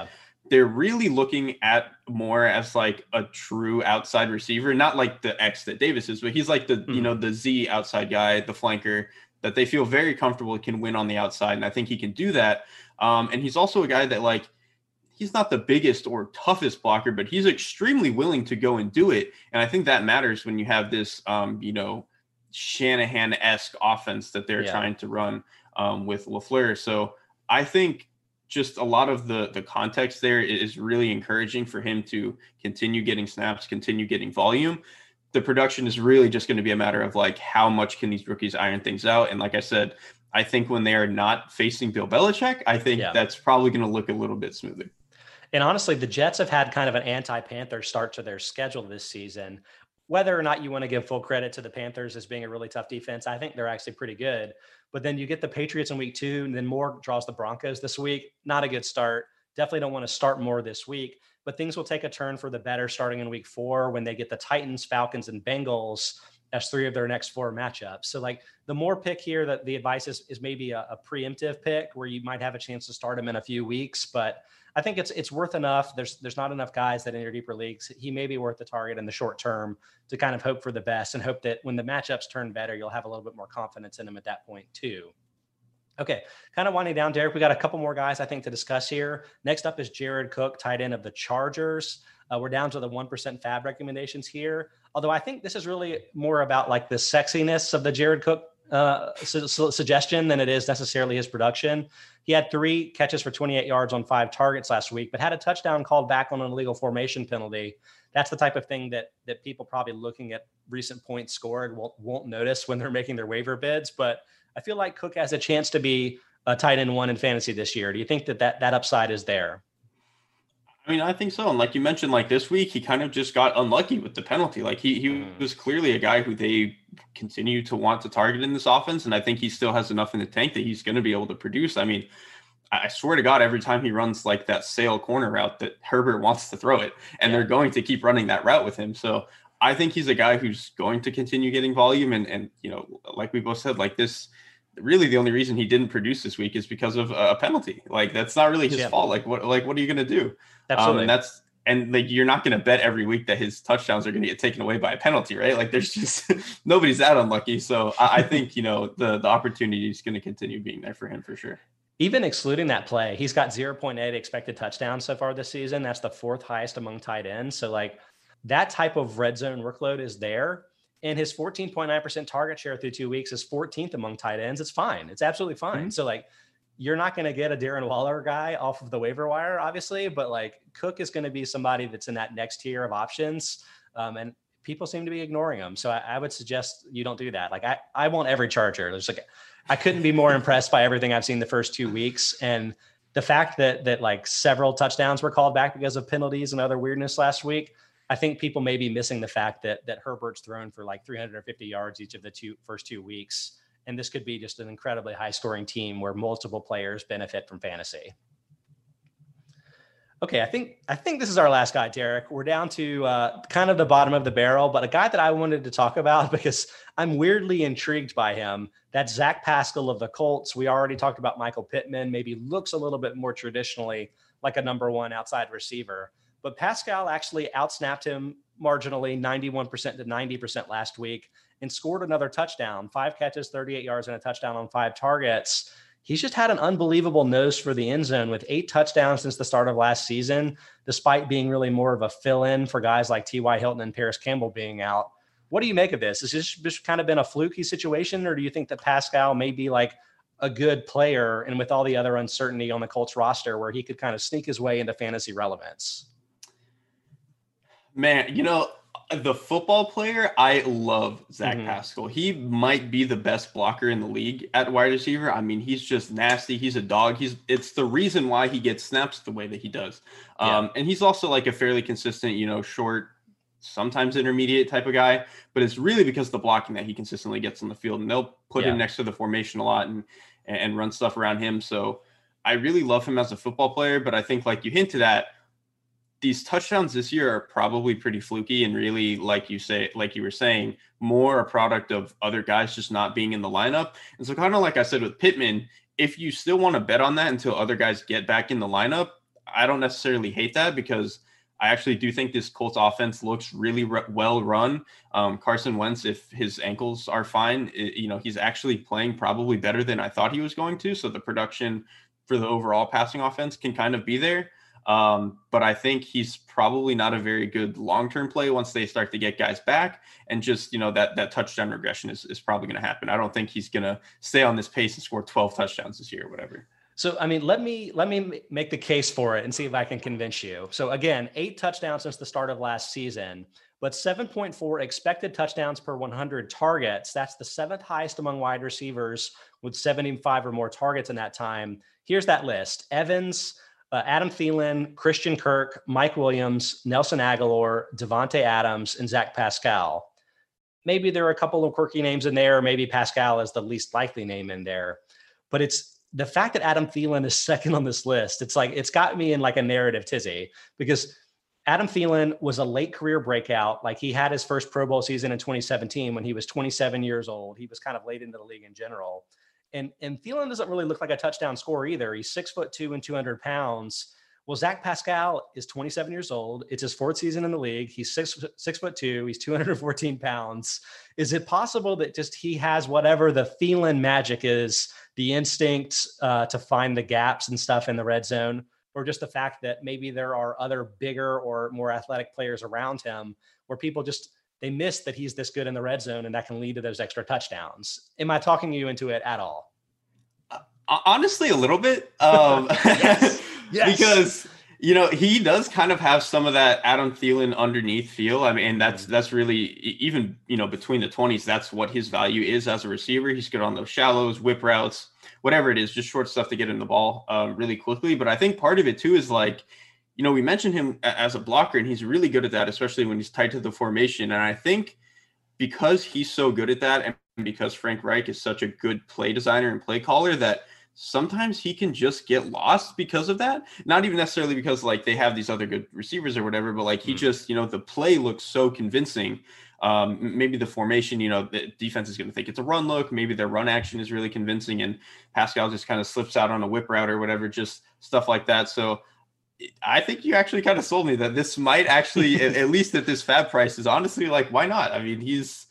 they're really looking at Moore as like a true outside receiver, not like the X that Davis is, but he's like the, you know, the Z outside guy, the flanker that they feel very comfortable can win on the outside. And I think he can do that. And he's also a guy that, like, he's not the biggest or toughest blocker, but he's extremely willing to go and do it. And I think that matters when you have this, you know, Shanahan-esque offense that they're trying to run with LaFleur. So I think just a lot of the context there is really encouraging for him to continue getting snaps, continue getting volume. The production is really just going to be a matter of like, how much can these rookies iron things out? And like I said, I think when they are not facing Bill Belichick, I think that's probably going to look a little bit smoother. And honestly, the Jets have had kind of an anti-Panther start to their schedule this season. Whether or not you want to give full credit to the Panthers as being a really tough defense, I think they're actually pretty good. But then you get the Patriots in week two, and then Moore draws the Broncos this week. Not a good start. Definitely don't want to start Moore this week. But things will take a turn for the better starting in week four when they get the Titans, Falcons, and Bengals as 3 of their next 4 matchups. So like the Moore pick here, that the advice is maybe a preemptive pick where you might have a chance to start him in a few weeks. But I think it's worth enough. There's not enough guys that in your deeper leagues, he may be worth the target in the short term to kind of hope for the best and hope that when the matchups turn better, you'll have a little bit more confidence in him at that point too. Okay, kind of winding down, Derek, we got a couple more guys I think to discuss here. Next up is Jared Cook, tight end of the Chargers. We're down to the 1% fab recommendations here. Although I think this is really more about like the sexiness of the Jared Cook suggestion than it is necessarily his production. He had 3 catches for 28 yards on 5 targets last week, but had a touchdown called back on an illegal formation penalty. That's the type of thing that people probably looking at recent points scored won't notice when they're making their waiver bids. But I feel like Cook has a chance to be a tight end 1 in fantasy this year. Do you think that upside is there? I mean, I think so. And like you mentioned, like this week, he kind of just got unlucky with the penalty. Like he was clearly a guy who they continue to want to target in this offense. And I think he still has enough in the tank that he's going to be able to produce. I mean, I swear to God, every time he runs like that sail corner route that Herbert wants to throw it, and they're going to keep running that route with him. So I think he's a guy who's going to continue getting volume. And, you know, like we both said, like this, really the only reason he didn't produce this week is because of a penalty. Like that's not really his fault. Like what are you going to do? Absolutely. And you're not going to bet every week that his touchdowns are going to get taken away by a penalty, right? Like there's just nobody's that unlucky. So I think, you know, the opportunity is going to continue being there for him for sure. Even excluding that play, he's got 0.8 expected touchdowns so far this season. That's the fourth highest among tight ends. So like that type of red zone workload is there. And his 14.9% target share through 2 weeks is 14th among tight ends. It's fine. It's absolutely fine. Mm-hmm. So like, you're not going to get a Darren Waller guy off of the waiver wire, obviously, but like Cook is going to be somebody that's in that next tier of options. And people seem to be ignoring him. So I would suggest you don't do that. Like I want every Charger. There's like, I couldn't be more impressed by everything I've seen the first 2 weeks. And the fact that like several touchdowns were called back because of penalties and other weirdness last week, I think people may be missing the fact that Herbert's thrown for like 350 yards each of the first 2 weeks. And this could be just an incredibly high scoring team where multiple players benefit from fantasy. Okay. I think this is our last guy, Derek. We're down to kind of the bottom of the barrel, but a guy that I wanted to talk about because I'm weirdly intrigued by him. That's Zach Pascal of the Colts. We already talked about Michael Pittman, maybe looks a little bit more traditionally like a number one outside receiver. But Pascal actually outsnapped him marginally 91% to 90% last week and scored another touchdown, 5 catches, 38 yards, and a touchdown on 5 targets. He's just had an unbelievable nose for the end zone with 8 touchdowns since the start of last season, despite being really more of a fill-in for guys like T.Y. Hilton and Paris Campbell being out. What do you make of this? Has this just kind of been a fluky situation, or do you think that Pascal may be like a good player and with all the other uncertainty on the Colts roster where he could kind of sneak his way into fantasy relevance? Man, you know, the football player, I love Zach Pascal. He might be the best blocker in the league at wide receiver. I mean, he's just nasty. He's a dog. It's the reason why he gets snaps the way that he does. And he's also like a fairly consistent, you know, short, sometimes intermediate type of guy, but it's really because of the blocking that he consistently gets on the field, and they'll put him next to the formation a lot and run stuff around him. So I really love him as a football player, but I think like you hinted at, these touchdowns this year are probably pretty fluky and really, like you were saying, more a product of other guys just not being in the lineup. And so kind of like I said with Pittman, if you still want to bet on that until other guys get back in the lineup, I don't necessarily hate that because I actually do think this Colts offense looks really well run. Carson Wentz, if his ankles are fine, he's actually playing probably better than I thought he was going to. So the production for the overall passing offense can kind of be there. But I think he's probably not a very good long-term play once they start to get guys back, and just, you know, that touchdown regression is probably going to happen. I don't think he's going to stay on this pace and score 12 touchdowns this year or whatever. So, I mean, let me make the case for it and see if I can convince you. So again, 8 touchdowns since the start of last season, but 7.4 expected touchdowns per 100 targets. That's the 7th highest among wide receivers with 75 or more targets in that time. Here's that list. Evans, Adam Thielen, Christian Kirk, Mike Williams, Nelson Agholor, Devontae Adams, and Zach Pascal. Maybe there are a couple of quirky names in there. Maybe Pascal is the least likely name in there. But it's the fact that Adam Thielen is second on this list. It's like, it's got me in like a narrative tizzy because Adam Thielen was a late career breakout. Like he had his first Pro Bowl season in 2017 when he was 27 years old. He was kind of late into the league in general. And Thielen doesn't really look like a touchdown scorer either. He's 6'2" and 200 pounds. Well, Zach Pascal is 27 years old. It's his 4th season in the league. He's 6'2". He's 214 pounds. Is it possible that just he has whatever the Thielen magic is, the instinct to find the gaps and stuff in the red zone, or just the fact that maybe there are other bigger or more athletic players around him where people just – they miss that he's this good in the red zone and that can lead to those extra touchdowns. Am I talking you into it at all? Honestly, a little bit. Yes. Because, you know, he does kind of have some of that Adam Thielen underneath feel. I mean, that's really even, you know, between the 20s, that's what his value is as a receiver. He's good on those shallows, whip routes, whatever it is, just short stuff to get in the ball really quickly. But I think part of it too, is like, you know, we mentioned him as a blocker, and he's really good at that, especially when he's tied to the formation. And I think because he's so good at that, and because Frank Reich is such a good play designer and play caller, that sometimes he can just get lost because of that. Not even necessarily because, like, they have these other good receivers or whatever, but, like, he just, you know, the play looks so convincing. Maybe the formation, you know, the defense is going to think it's a run look. Maybe their run action is really convincing, and Pascal just kind of slips out on a whip route or whatever, just stuff like that. So I think you actually kind of sold me that this might actually, at least at this fab price, is honestly, like, why not? I mean, he's,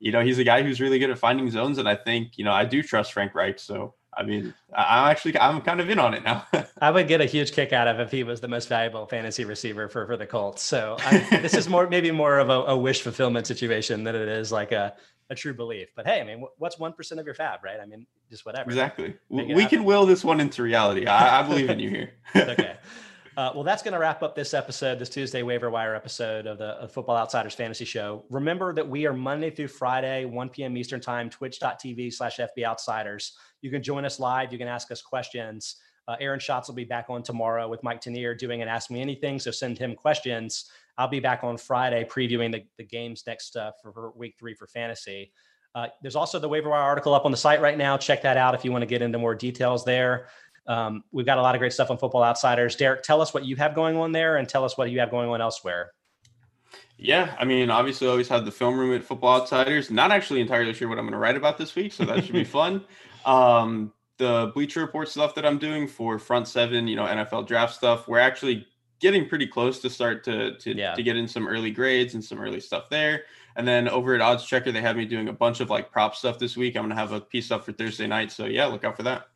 you know, he's a guy who's really good at finding zones. And I think, you know, I do trust Frank Reich. So, I mean, I'm kind of in on it now. I would get a huge kick out of if he was the most valuable fantasy receiver for the Colts. So this is maybe more of a wish fulfillment situation than it is like a true belief. But hey, I mean, what's 1% of your fab, right? I mean, just whatever. Exactly. We can will this one into reality. I believe in you here. Okay. Well, that's going to wrap up this episode, this Tuesday waiver wire episode of the Football Outsiders Fantasy Show. Remember that we are Monday through Friday, 1 p.m. Eastern Time, twitch.tv/FBOutsiders. You can join us live. You can ask us questions. Aaron Schatz will be back on tomorrow with Mike Tenier doing an Ask Me Anything, so send him questions. I'll be back on Friday previewing the games next for week 3 for fantasy. There's also the waiver wire article up on the site right now. Check that out if you want to get into more details there. We've got a lot of great stuff on Football Outsiders. Derek, tell us what you have going on there and tell us what you have going on elsewhere. Yeah, I mean, obviously I always have the film room at Football Outsiders. Not actually entirely sure what I'm going to write about this week, so that should be fun. The Bleacher Report stuff that I'm doing for Front 7, you know, NFL draft stuff, we're actually getting pretty close to start to get in some early grades and some early stuff there. And then over at Odds Checker, they have me doing a bunch of like prop stuff this week. I'm going to have a piece up for Thursday night. So yeah, look out for that.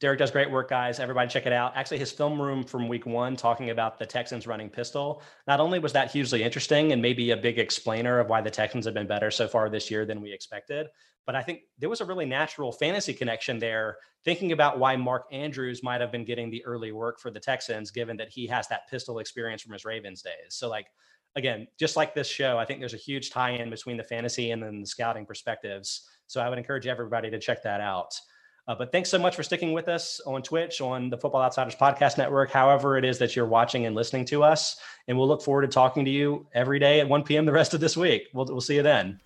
Derek does great work, guys. Everybody check it out. Actually, his film room from week 1 talking about the Texans running pistol. Not only was that hugely interesting and maybe a big explainer of why the Texans have been better so far this year than we expected, but I think there was a really natural fantasy connection there, thinking about why Mark Andrews might have been getting the early work for the Texans, given that he has that pistol experience from his Ravens days. So, like, again, just like this show, I think there's a huge tie-in between the fantasy and then the scouting perspectives. So I would encourage everybody to check that out. But thanks so much for sticking with us on Twitch, on the Football Outsiders Podcast Network, however it is that you're watching and listening to us. And we'll look forward to talking to you every day at 1 p.m. the rest of this week. We'll see you then.